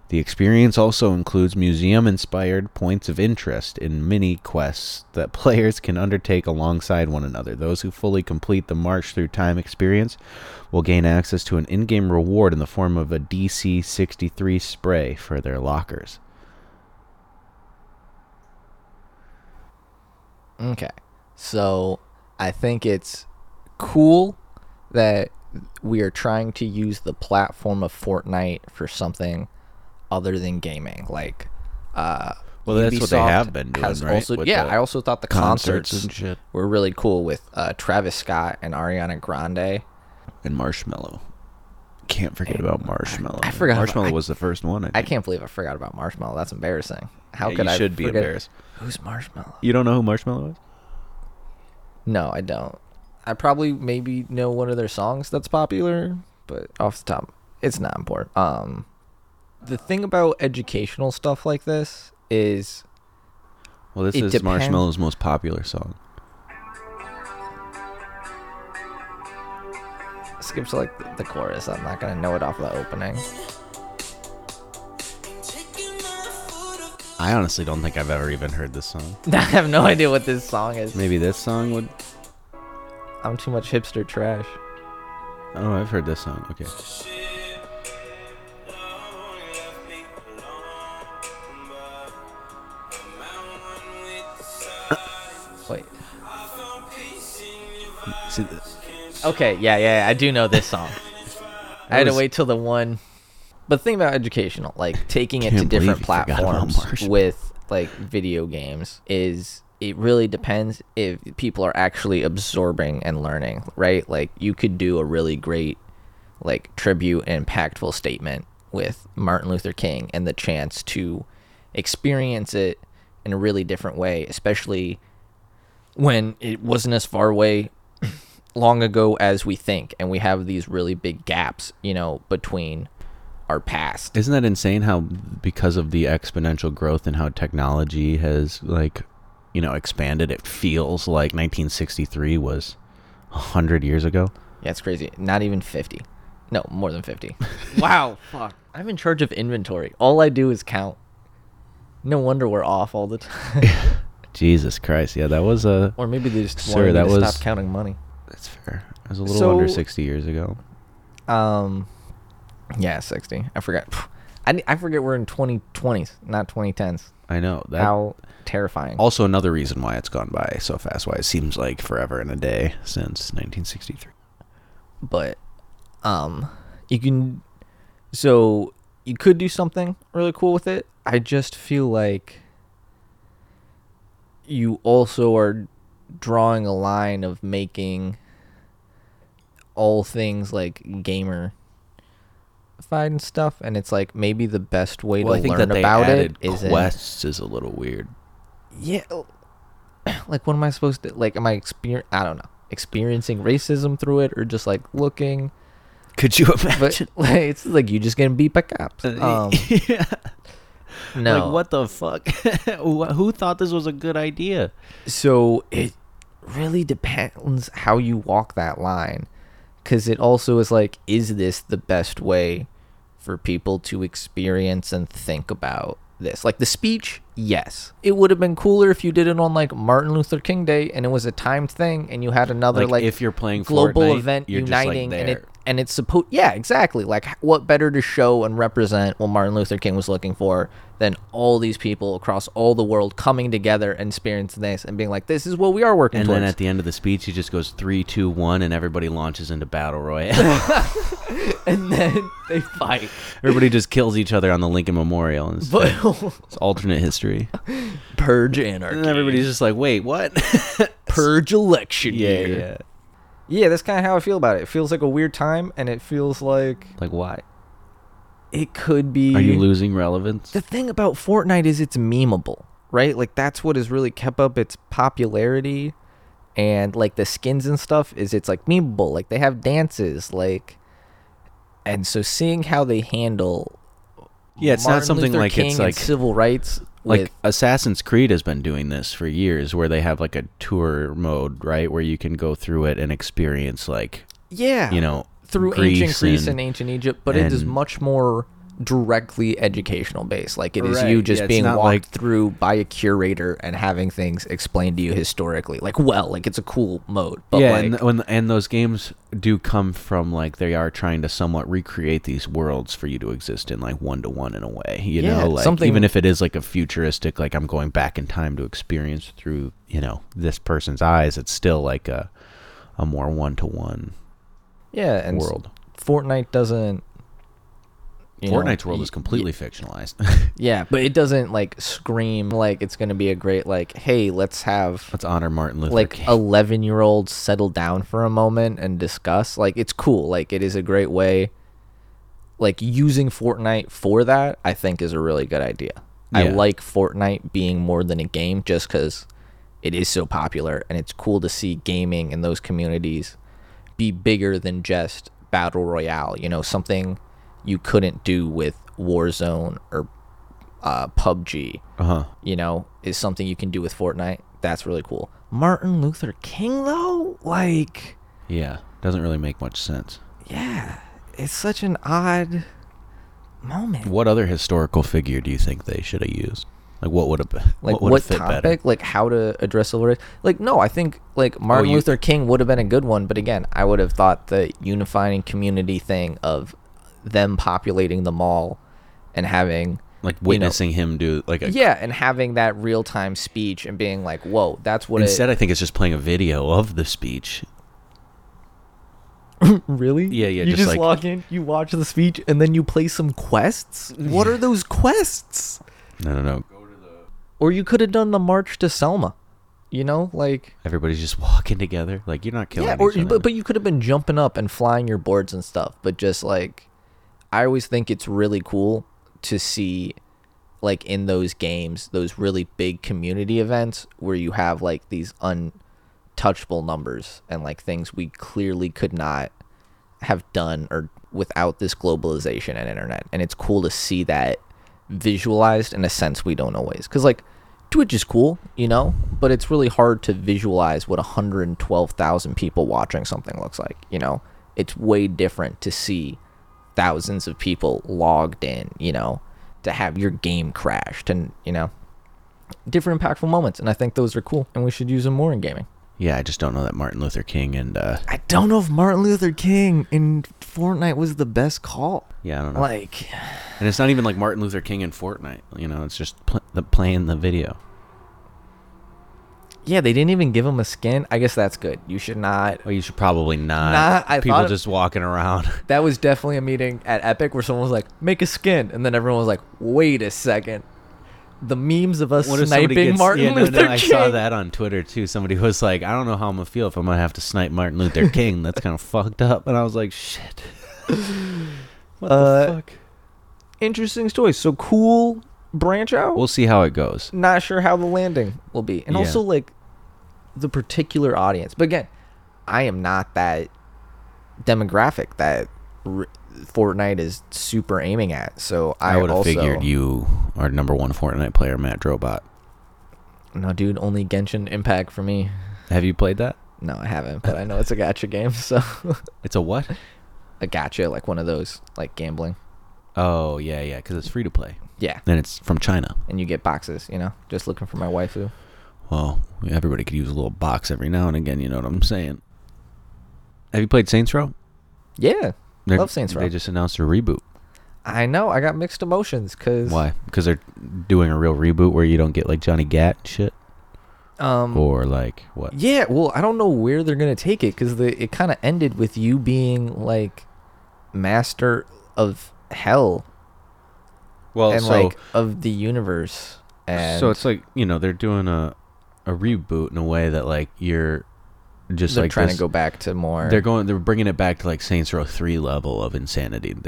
The experience also includes museum-inspired points of interest in mini-quests that players can undertake alongside one another. Those who fully complete the March Through Time experience will gain access to an in-game reward in the form of a DC-63 spray for their lockers. Okay, so I think it's cool that we are trying to use the platform of Fortnite for something other than gaming, like well, that's Ubisoft what they have been doing, right? Also, yeah, I also thought the concerts and shit were really cool with Travis Scott and Ariana Grande and Marshmello. Can't forget about Marshmello. I forgot. Marshmello was the first one. I can't believe I forgot about Marshmello. That's embarrassing. How could I? You should be embarrassed. Who's Marshmello? You don't know who Marshmello is? No, I don't. I probably maybe know one of their songs that's popular, but off the top, it's not important. The thing about educational stuff like this is... Well, this is Marshmello's most popular song. Skip to, like, the chorus. I'm not going to know it off the opening. I honestly don't think I've ever even heard this song. I have no idea what this song is. Maybe this song would... I'm too much hipster trash. Oh, I've heard this song. Okay. Wait. See this? Okay, yeah, I do know this song. I had to wait till the one. But the thing about educational, like taking it to different platforms with like video games, is it really depends if people are actually absorbing and learning, right? Like you could do a really great like tribute and impactful statement with Martin Luther King and the chance to experience it in a really different way, especially when it wasn't as far away long ago as we think, and we have these really big gaps, you know, between our past. Isn't that insane how, because of the exponential growth and how technology has, like, you know, expanded, it feels like 1963 was 100 years ago? Yeah, it's crazy. Not even 50. No, more than 50. Wow, fuck. I'm in charge of inventory. All I do is count. No wonder we're off all the time. Jesus Christ! Yeah, that was a. Or maybe they just wanted to stop counting money. That's fair. It was a little under 60 years ago. Yeah, 60. I forgot. I forget we're in 2020s, not 2010s. I know. How terrifying. Also, another reason why it's gone by so fast. Why it seems like forever and a day since 1963. But, you can. So you could do something really cool with it. I just feel like. You also are drawing a line of making all things like gamer-fied and stuff, and it's like maybe the best way to learn about it is quests is a little weird. Yeah, like what am I supposed to like? Am I experiencing racism through it, or just like looking? Could you imagine? But, like, it's like you just getting beat by cops. Yeah. No. Like, what the fuck? Who thought this was a good idea? So it really depends how you walk that line. Because it also is like, is this the best way for people to experience and think about this? Like the speech, yes. It would have been cooler if you did it on like Martin Luther King Day and it was a timed thing and you had another like if you're playing global Fortnite, event you're uniting just, like, there. And it's supposed, yeah, exactly. Like, what better to show and represent what Martin Luther King was looking for than all these people across all the world coming together and experiencing this and being like, this is what we are working towards. And then at the end of the speech, he just goes 3, 2, 1, and everybody launches into battle royale. And then they fight. Everybody just kills each other on the Lincoln Memorial. And it's alternate history. Purge anarchy. And everybody's just like, wait, what? Purge election year. Yeah. Yeah, that's kind of how I feel about it. It feels like a weird time, and it feels like... Like why? It could be... Are you losing relevance? The thing about Fortnite is it's memeable, right? Like, that's what has really kept up its popularity. And, like, the skins and stuff is it's, like, memeable. Like, they have dances, like... And so seeing how they handle Yeah, it's Martin not something Luther like King it's like civil rights. Like Assassin's Creed has been doing this for years, where they have like a tour mode, right, where you can go through it and experience like through ancient Greece and ancient Egypt, but it is much more directly educational based. Like it is you just being walked through by a curator and having things explained to you historically. Like it's a cool mode. But yeah, like, and those games do come from like they are trying to somewhat recreate these worlds for you to exist in like one-to-one in a way. You know, like something, even if it is like a futuristic, like I'm going back in time to experience through this person's eyes. It's still like a more one-to-one. Yeah, and world. Fortnite doesn't. Fortnite's world is completely fictionalized. Yeah, but it doesn't like scream like it's going to be a great like, hey, let's honor Martin Luther King. 11-year-olds settle down for a moment and discuss. Like it's cool. Like it is a great way. Like using Fortnite for that, I think, is a really good idea. Yeah. I like Fortnite being more than a game just because it is so popular, and it's cool to see gaming in those communities be bigger than just battle royale. You know, something you couldn't do with Warzone or PUBG, is something you can do with Fortnite. That's really cool. Martin Luther King, though? Like... Yeah, doesn't really make much sense. Yeah, it's such an odd moment. What other historical figure do you think they should have used? Like, what would have been... Like, what topic? Better? Like, how to address civil rights? Like, no, I think, like, Martin Luther King would have been a good one, but again, I would have thought the unifying community thing of them populating the mall and having like witnessing him do like and having that real-time speech and being like, whoa, that's what. Instead I think it's just playing a video of the speech. Really? Yeah, you just like, log in, you watch the speech, and then you play some quests. What are those quests? No. Or you could have done the March to Selma. Like everybody's just walking together, like you're not killing each other. But you could have been jumping up and flying your boards and stuff, but just like I always think it's really cool to see, like, in those games, those really big community events where you have, like, these untouchable numbers and, like, things we clearly could not have done or without this globalization and internet. And it's cool to see that visualized in a sense we don't always. Because, like, Twitch is cool, but it's really hard to visualize what 112,000 people watching something looks like, It's way different to see thousands of people logged in, to have your game crashed and, different impactful moments. And I think those are cool, and we should use them more in gaming. Yeah, I just don't know that Martin Luther King and... I don't know if Martin Luther King in Fortnite was the best call. Yeah, I don't know. Like... And it's not even like Martin Luther King in Fortnite, it's just playing the video. Yeah, they didn't even give him a skin. I guess that's good. You should not... Well, you should probably not. People just walking around. That was definitely a meeting at Epic where someone was like, make a skin. And then everyone was like, wait a second. The memes of us sniping Martin Luther King. I saw that on Twitter, too. Somebody was like, I don't know how I'm going to feel if I'm going to have to snipe Martin Luther King. That's kind of fucked up. And I was like, shit. What the fuck? Interesting story. So cool... branch out. We'll see how it goes. Not sure how the landing will be. And also, like, the particular audience. But again, I am not that demographic that Fortnite is super aiming at. So I would have figured you are number one Fortnite player, Matt Drobot. No, dude, only Genshin Impact for me. Have you played that? No, I haven't, but I know it's a gacha game, so. It's a what? A gacha, like one of those, like gambling. Oh, yeah, because it's free to play. Yeah. And it's from China. And you get boxes, just looking for my waifu. Well, everybody could use a little box every now and again, you know what I'm saying? Have you played Saints Row? Yeah. Love Saints Row. They just announced a reboot. I know. I got mixed emotions because... Why? Because they're doing a real reboot where you don't get, like, Johnny Gat and shit? Or, like, what? Yeah, well, I don't know where they're going to take it because it kind of ended with you being, like, master of... hell. Well, and so, like, of the universe. And so it's like, they're doing a reboot in a way that, like, you're just like trying to go back to more. They're bringing it back to like Saints Row 3 level of insanity. I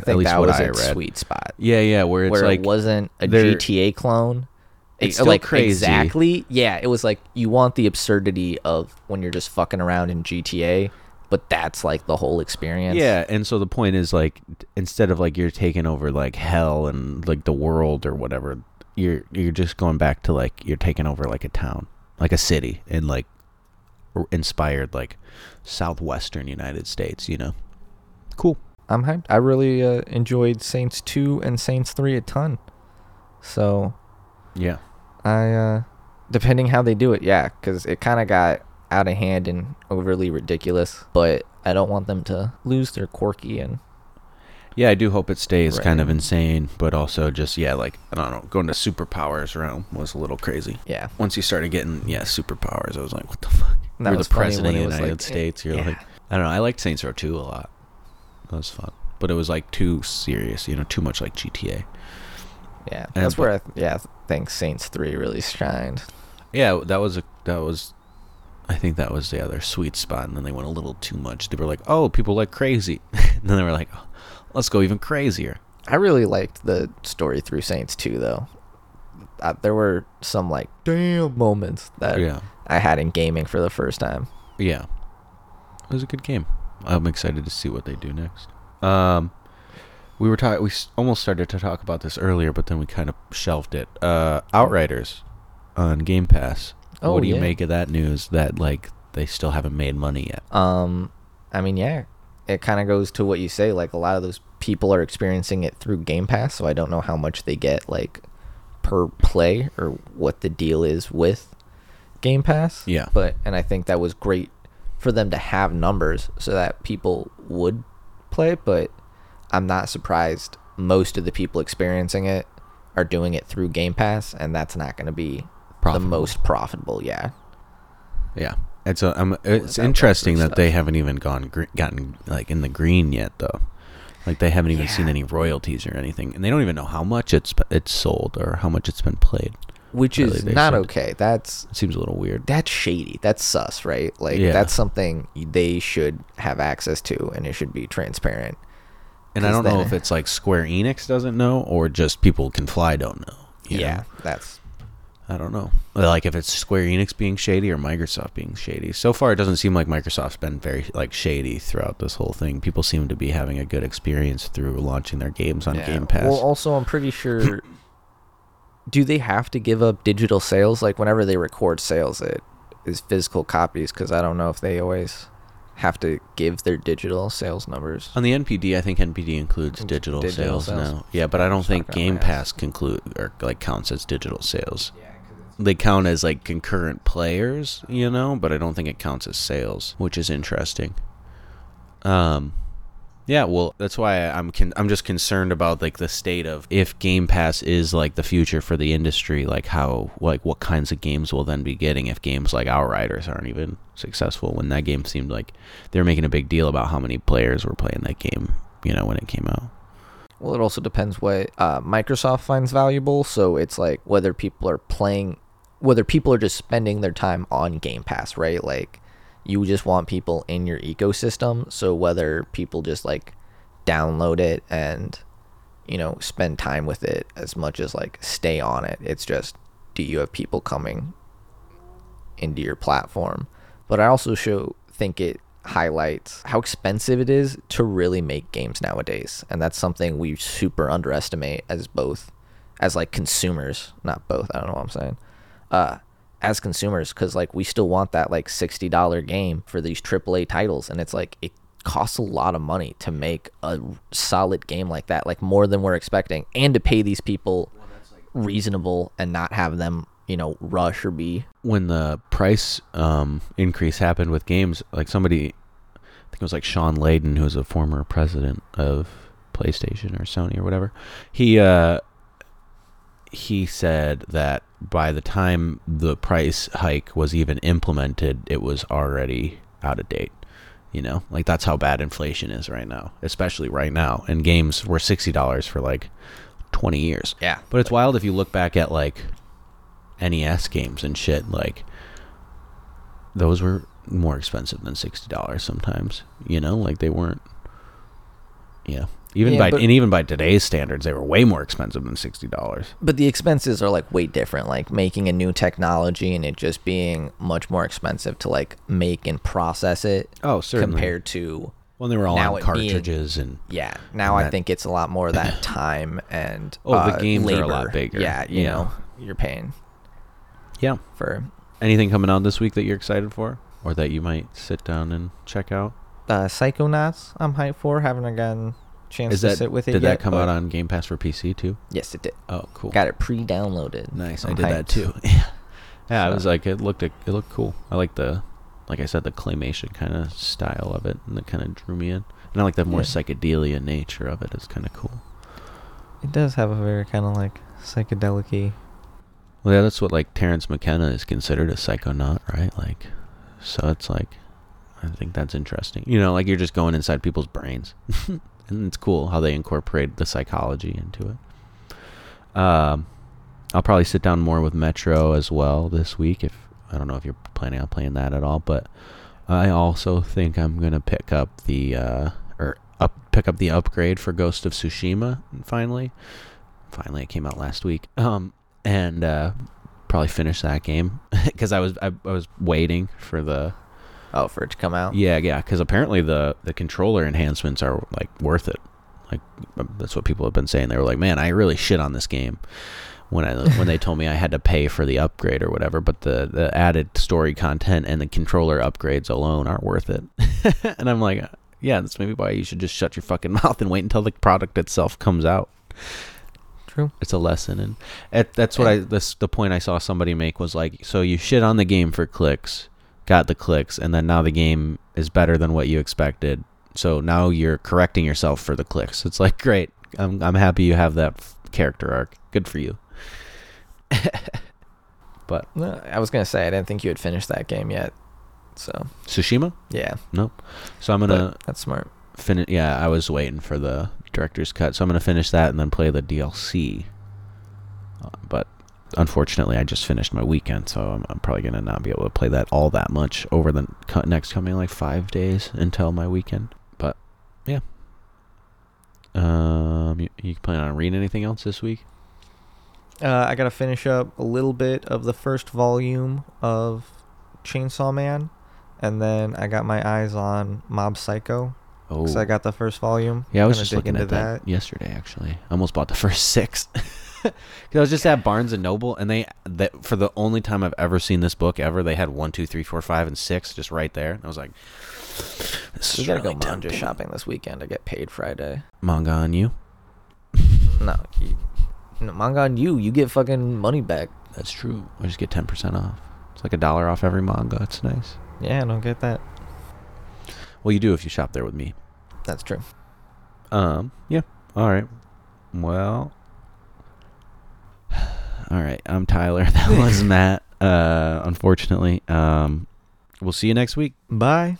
think at least that was a sweet spot. Yeah, where it's like it wasn't a GTA clone. It's still like crazy. Exactly. Yeah, it was like you want the absurdity of when you're just fucking around in GTA. but that's like the whole experience. Yeah, and so the point is like instead of like you're taking over like hell and like the world or whatever, you're just going back to like you're taking over like a town, like a city, and like inspired like southwestern United States, you know. Cool. I'm hyped. I really enjoyed Saints 2 and Saints 3 a ton. So, yeah. I depending how they do it, yeah, because it kind of got out of hand and overly ridiculous. But I don't want them to lose their quirky and. Yeah, I do hope it stays right. Kind of insane, but also just yeah, like I don't know, going to superpowers realm was a little crazy. Yeah. Once you started getting superpowers, I was like, what the fuck? And you're the president of the United States. You're like, I don't know. I liked Saints Row 2 a lot. That was fun, but it was like too serious, you know, too much like GTA. Yeah, and that's where I think Saints 3 really shined. Yeah, I think that was the other sweet spot, and then they went a little too much. They were like, oh, people like crazy, and then they were like, oh, let's go even crazier. I really liked the story through Saints 2, though. There were some like damn moments that I had in gaming for the first time. Yeah, it was a good game. I'm excited to see what they do next. We almost started to talk about this earlier, but then we kind of shelved it. Outriders on Game Pass. Oh, what do you make of that news that like they still haven't made money yet? I mean, yeah, it kind of goes to what you say. Like a lot of those people are experiencing it through Game Pass, so I don't know how much they get like per play or what the deal is with Game Pass. Yeah, and I think that was great for them to have numbers so that people would play, but I'm not surprised most of the people experiencing it are doing it through Game Pass, and that's not going to be the most profitable. Yeah. It's interesting that they haven't even gotten like in the green yet, though. Like they haven't even seen any royalties or anything, and they don't even know how much it's sold or how much it's been played. Which is not okay. That seems a little weird. That's shady. That's sus, right? Like, that's something they should have access to, and it should be transparent. And I don't know if it's like Square Enix doesn't know, or just people can fly don't know. You know? I don't know. Like, if it's Square Enix being shady or Microsoft being shady. So far, it doesn't seem like Microsoft's been very like shady throughout this whole thing. People seem to be having a good experience through launching their games on Game Pass. Well, also, I'm pretty sure... Do they have to give up digital sales? Like, whenever they record sales, it is physical copies, because I don't know if they always have to give their digital sales numbers. On the NPD, I think NPD includes digital sales now. Yeah, but I don't think Game Pass counts as digital sales. Yeah, they count as, like, concurrent players, you know, but I don't think it counts as sales, which is interesting. Yeah, well, that's why I'm just concerned about like the state of if Game Pass is like the future for the industry, like how like what kinds of games we'll then be getting if games like Outriders aren't even successful. When that game seemed like they were making a big deal about how many players were playing that game, you know, when it came out. Well, it also depends what Microsoft finds valuable. So it's like whether people are playing, whether people are just spending their time on Game Pass, right? Like. You just want people in your ecosystem, so whether people just, like, download it and, you know, spend time with it as much as, like, stay on it. It's just, do you have people coming into your platform? But I also think it highlights how expensive it is to really make games nowadays, and that's something we super underestimate as consumers. Not both, I don't know what I'm saying. As consumers, because like we still want that like $60 game for these AAA titles, and it's like it costs a lot of money to make a solid game like that, like more than we're expecting, and to pay these people reasonable and not have them, you know, rush or be. When the price increase happened with games, like somebody, I think it was like Sean Layden, who was a former president of PlayStation or Sony or whatever, he said that by the time the price hike was even implemented, it was already out of date. You know, like that's how bad inflation is right now, especially right now. And games were $60 for like 20 years. Yeah. But it's wild if you look back at like NES games and shit, like those were more expensive than $60 sometimes, you know, like they weren't. Yeah. Even by today's standards, they were way more expensive than $60. But the expenses are like way different, like making a new technology and it just being much more expensive to like make and process it. Oh, certainly. Compared to when they were all on cartridges being, and yeah. Now and I think it's a lot more that time and the games labor. Are a lot bigger. Yeah, you know, you're paying. Yeah. For anything coming out this week that you're excited for or that you might sit down and check out? Psychonauts, I'm hyped for. Haven't gotten chance to sit with it. Did that come out on Game Pass for PC too? Yes, it did. Oh, cool. Got it pre-downloaded. Nice. I did that too. Yeah, I was like, it looked cool. I like the, like I said, the claymation kind of style of it, and that kind of drew me in. And I like the more psychedelia nature of it. It's kind of cool. It does have a very kind of like psychedelic-y. Well, yeah, that's what like Terrence McKenna is considered a psychonaut, right? Like, so it's like, I think that's interesting. You know, like you're just going inside people's brains. And it's cool how they incorporate the psychology into it. I'll probably sit down more with Metro as well this week. I don't know if you're planning on playing that at all, but I also think I'm gonna pick up the upgrade for Ghost of Tsushima. Finally, it came out last week. And probably finish that game because I was waiting for the. Oh, for it to come out? Yeah, because apparently the controller enhancements are, like, worth it. Like, that's what people have been saying. They were like, man, I really shit on this game when they told me I had to pay for the upgrade or whatever, but the added story content and the controller upgrades alone aren't worth it. And I'm like, yeah, that's maybe why you should just shut your fucking mouth and wait until the product itself comes out. True. It's a lesson. And that's what the point I saw somebody make was like, so you shit on the game for clicks. Got the clicks, and then now the game is better than what you expected. So now you're correcting yourself for the clicks. It's like, great. I'm happy you have that character arc. Good for you. But I was gonna say I didn't think you had finished that game yet. So Tsushima? Yeah. Nope. So I'm gonna. But that's smart. Finish. Yeah, I was waiting for the director's cut, so I'm gonna finish that and then play the DLC. But. Unfortunately, I just finished my weekend, so I'm probably going to not be able to play that all that much over the next coming, 5 days until my weekend. But, yeah. You plan on reading anything else this week? I got to finish up a little bit of the first volume of Chainsaw Man, and then I got my eyes on Mob Psycho. Oh. Because I got the first volume. Yeah, I was just looking at that yesterday, actually. I almost bought the first six. Because I was just at Barnes & Noble, and they for the only time I've ever seen this book ever, they had 1, 2, 3, 4, 5, and 6 just right there. And I was like, this is really tempting. We got to go manga shopping this weekend to get paid Friday. Manga on you? No, manga on you. You get fucking money back. That's true. I just get 10% off. It's like $1 off every manga. It's nice. Yeah, I don't get that. Well, you do if you shop there with me. That's true. Yeah. All right. Well... All right, I'm Tyler. That was Matt. Unfortunately, we'll see you next week. Bye.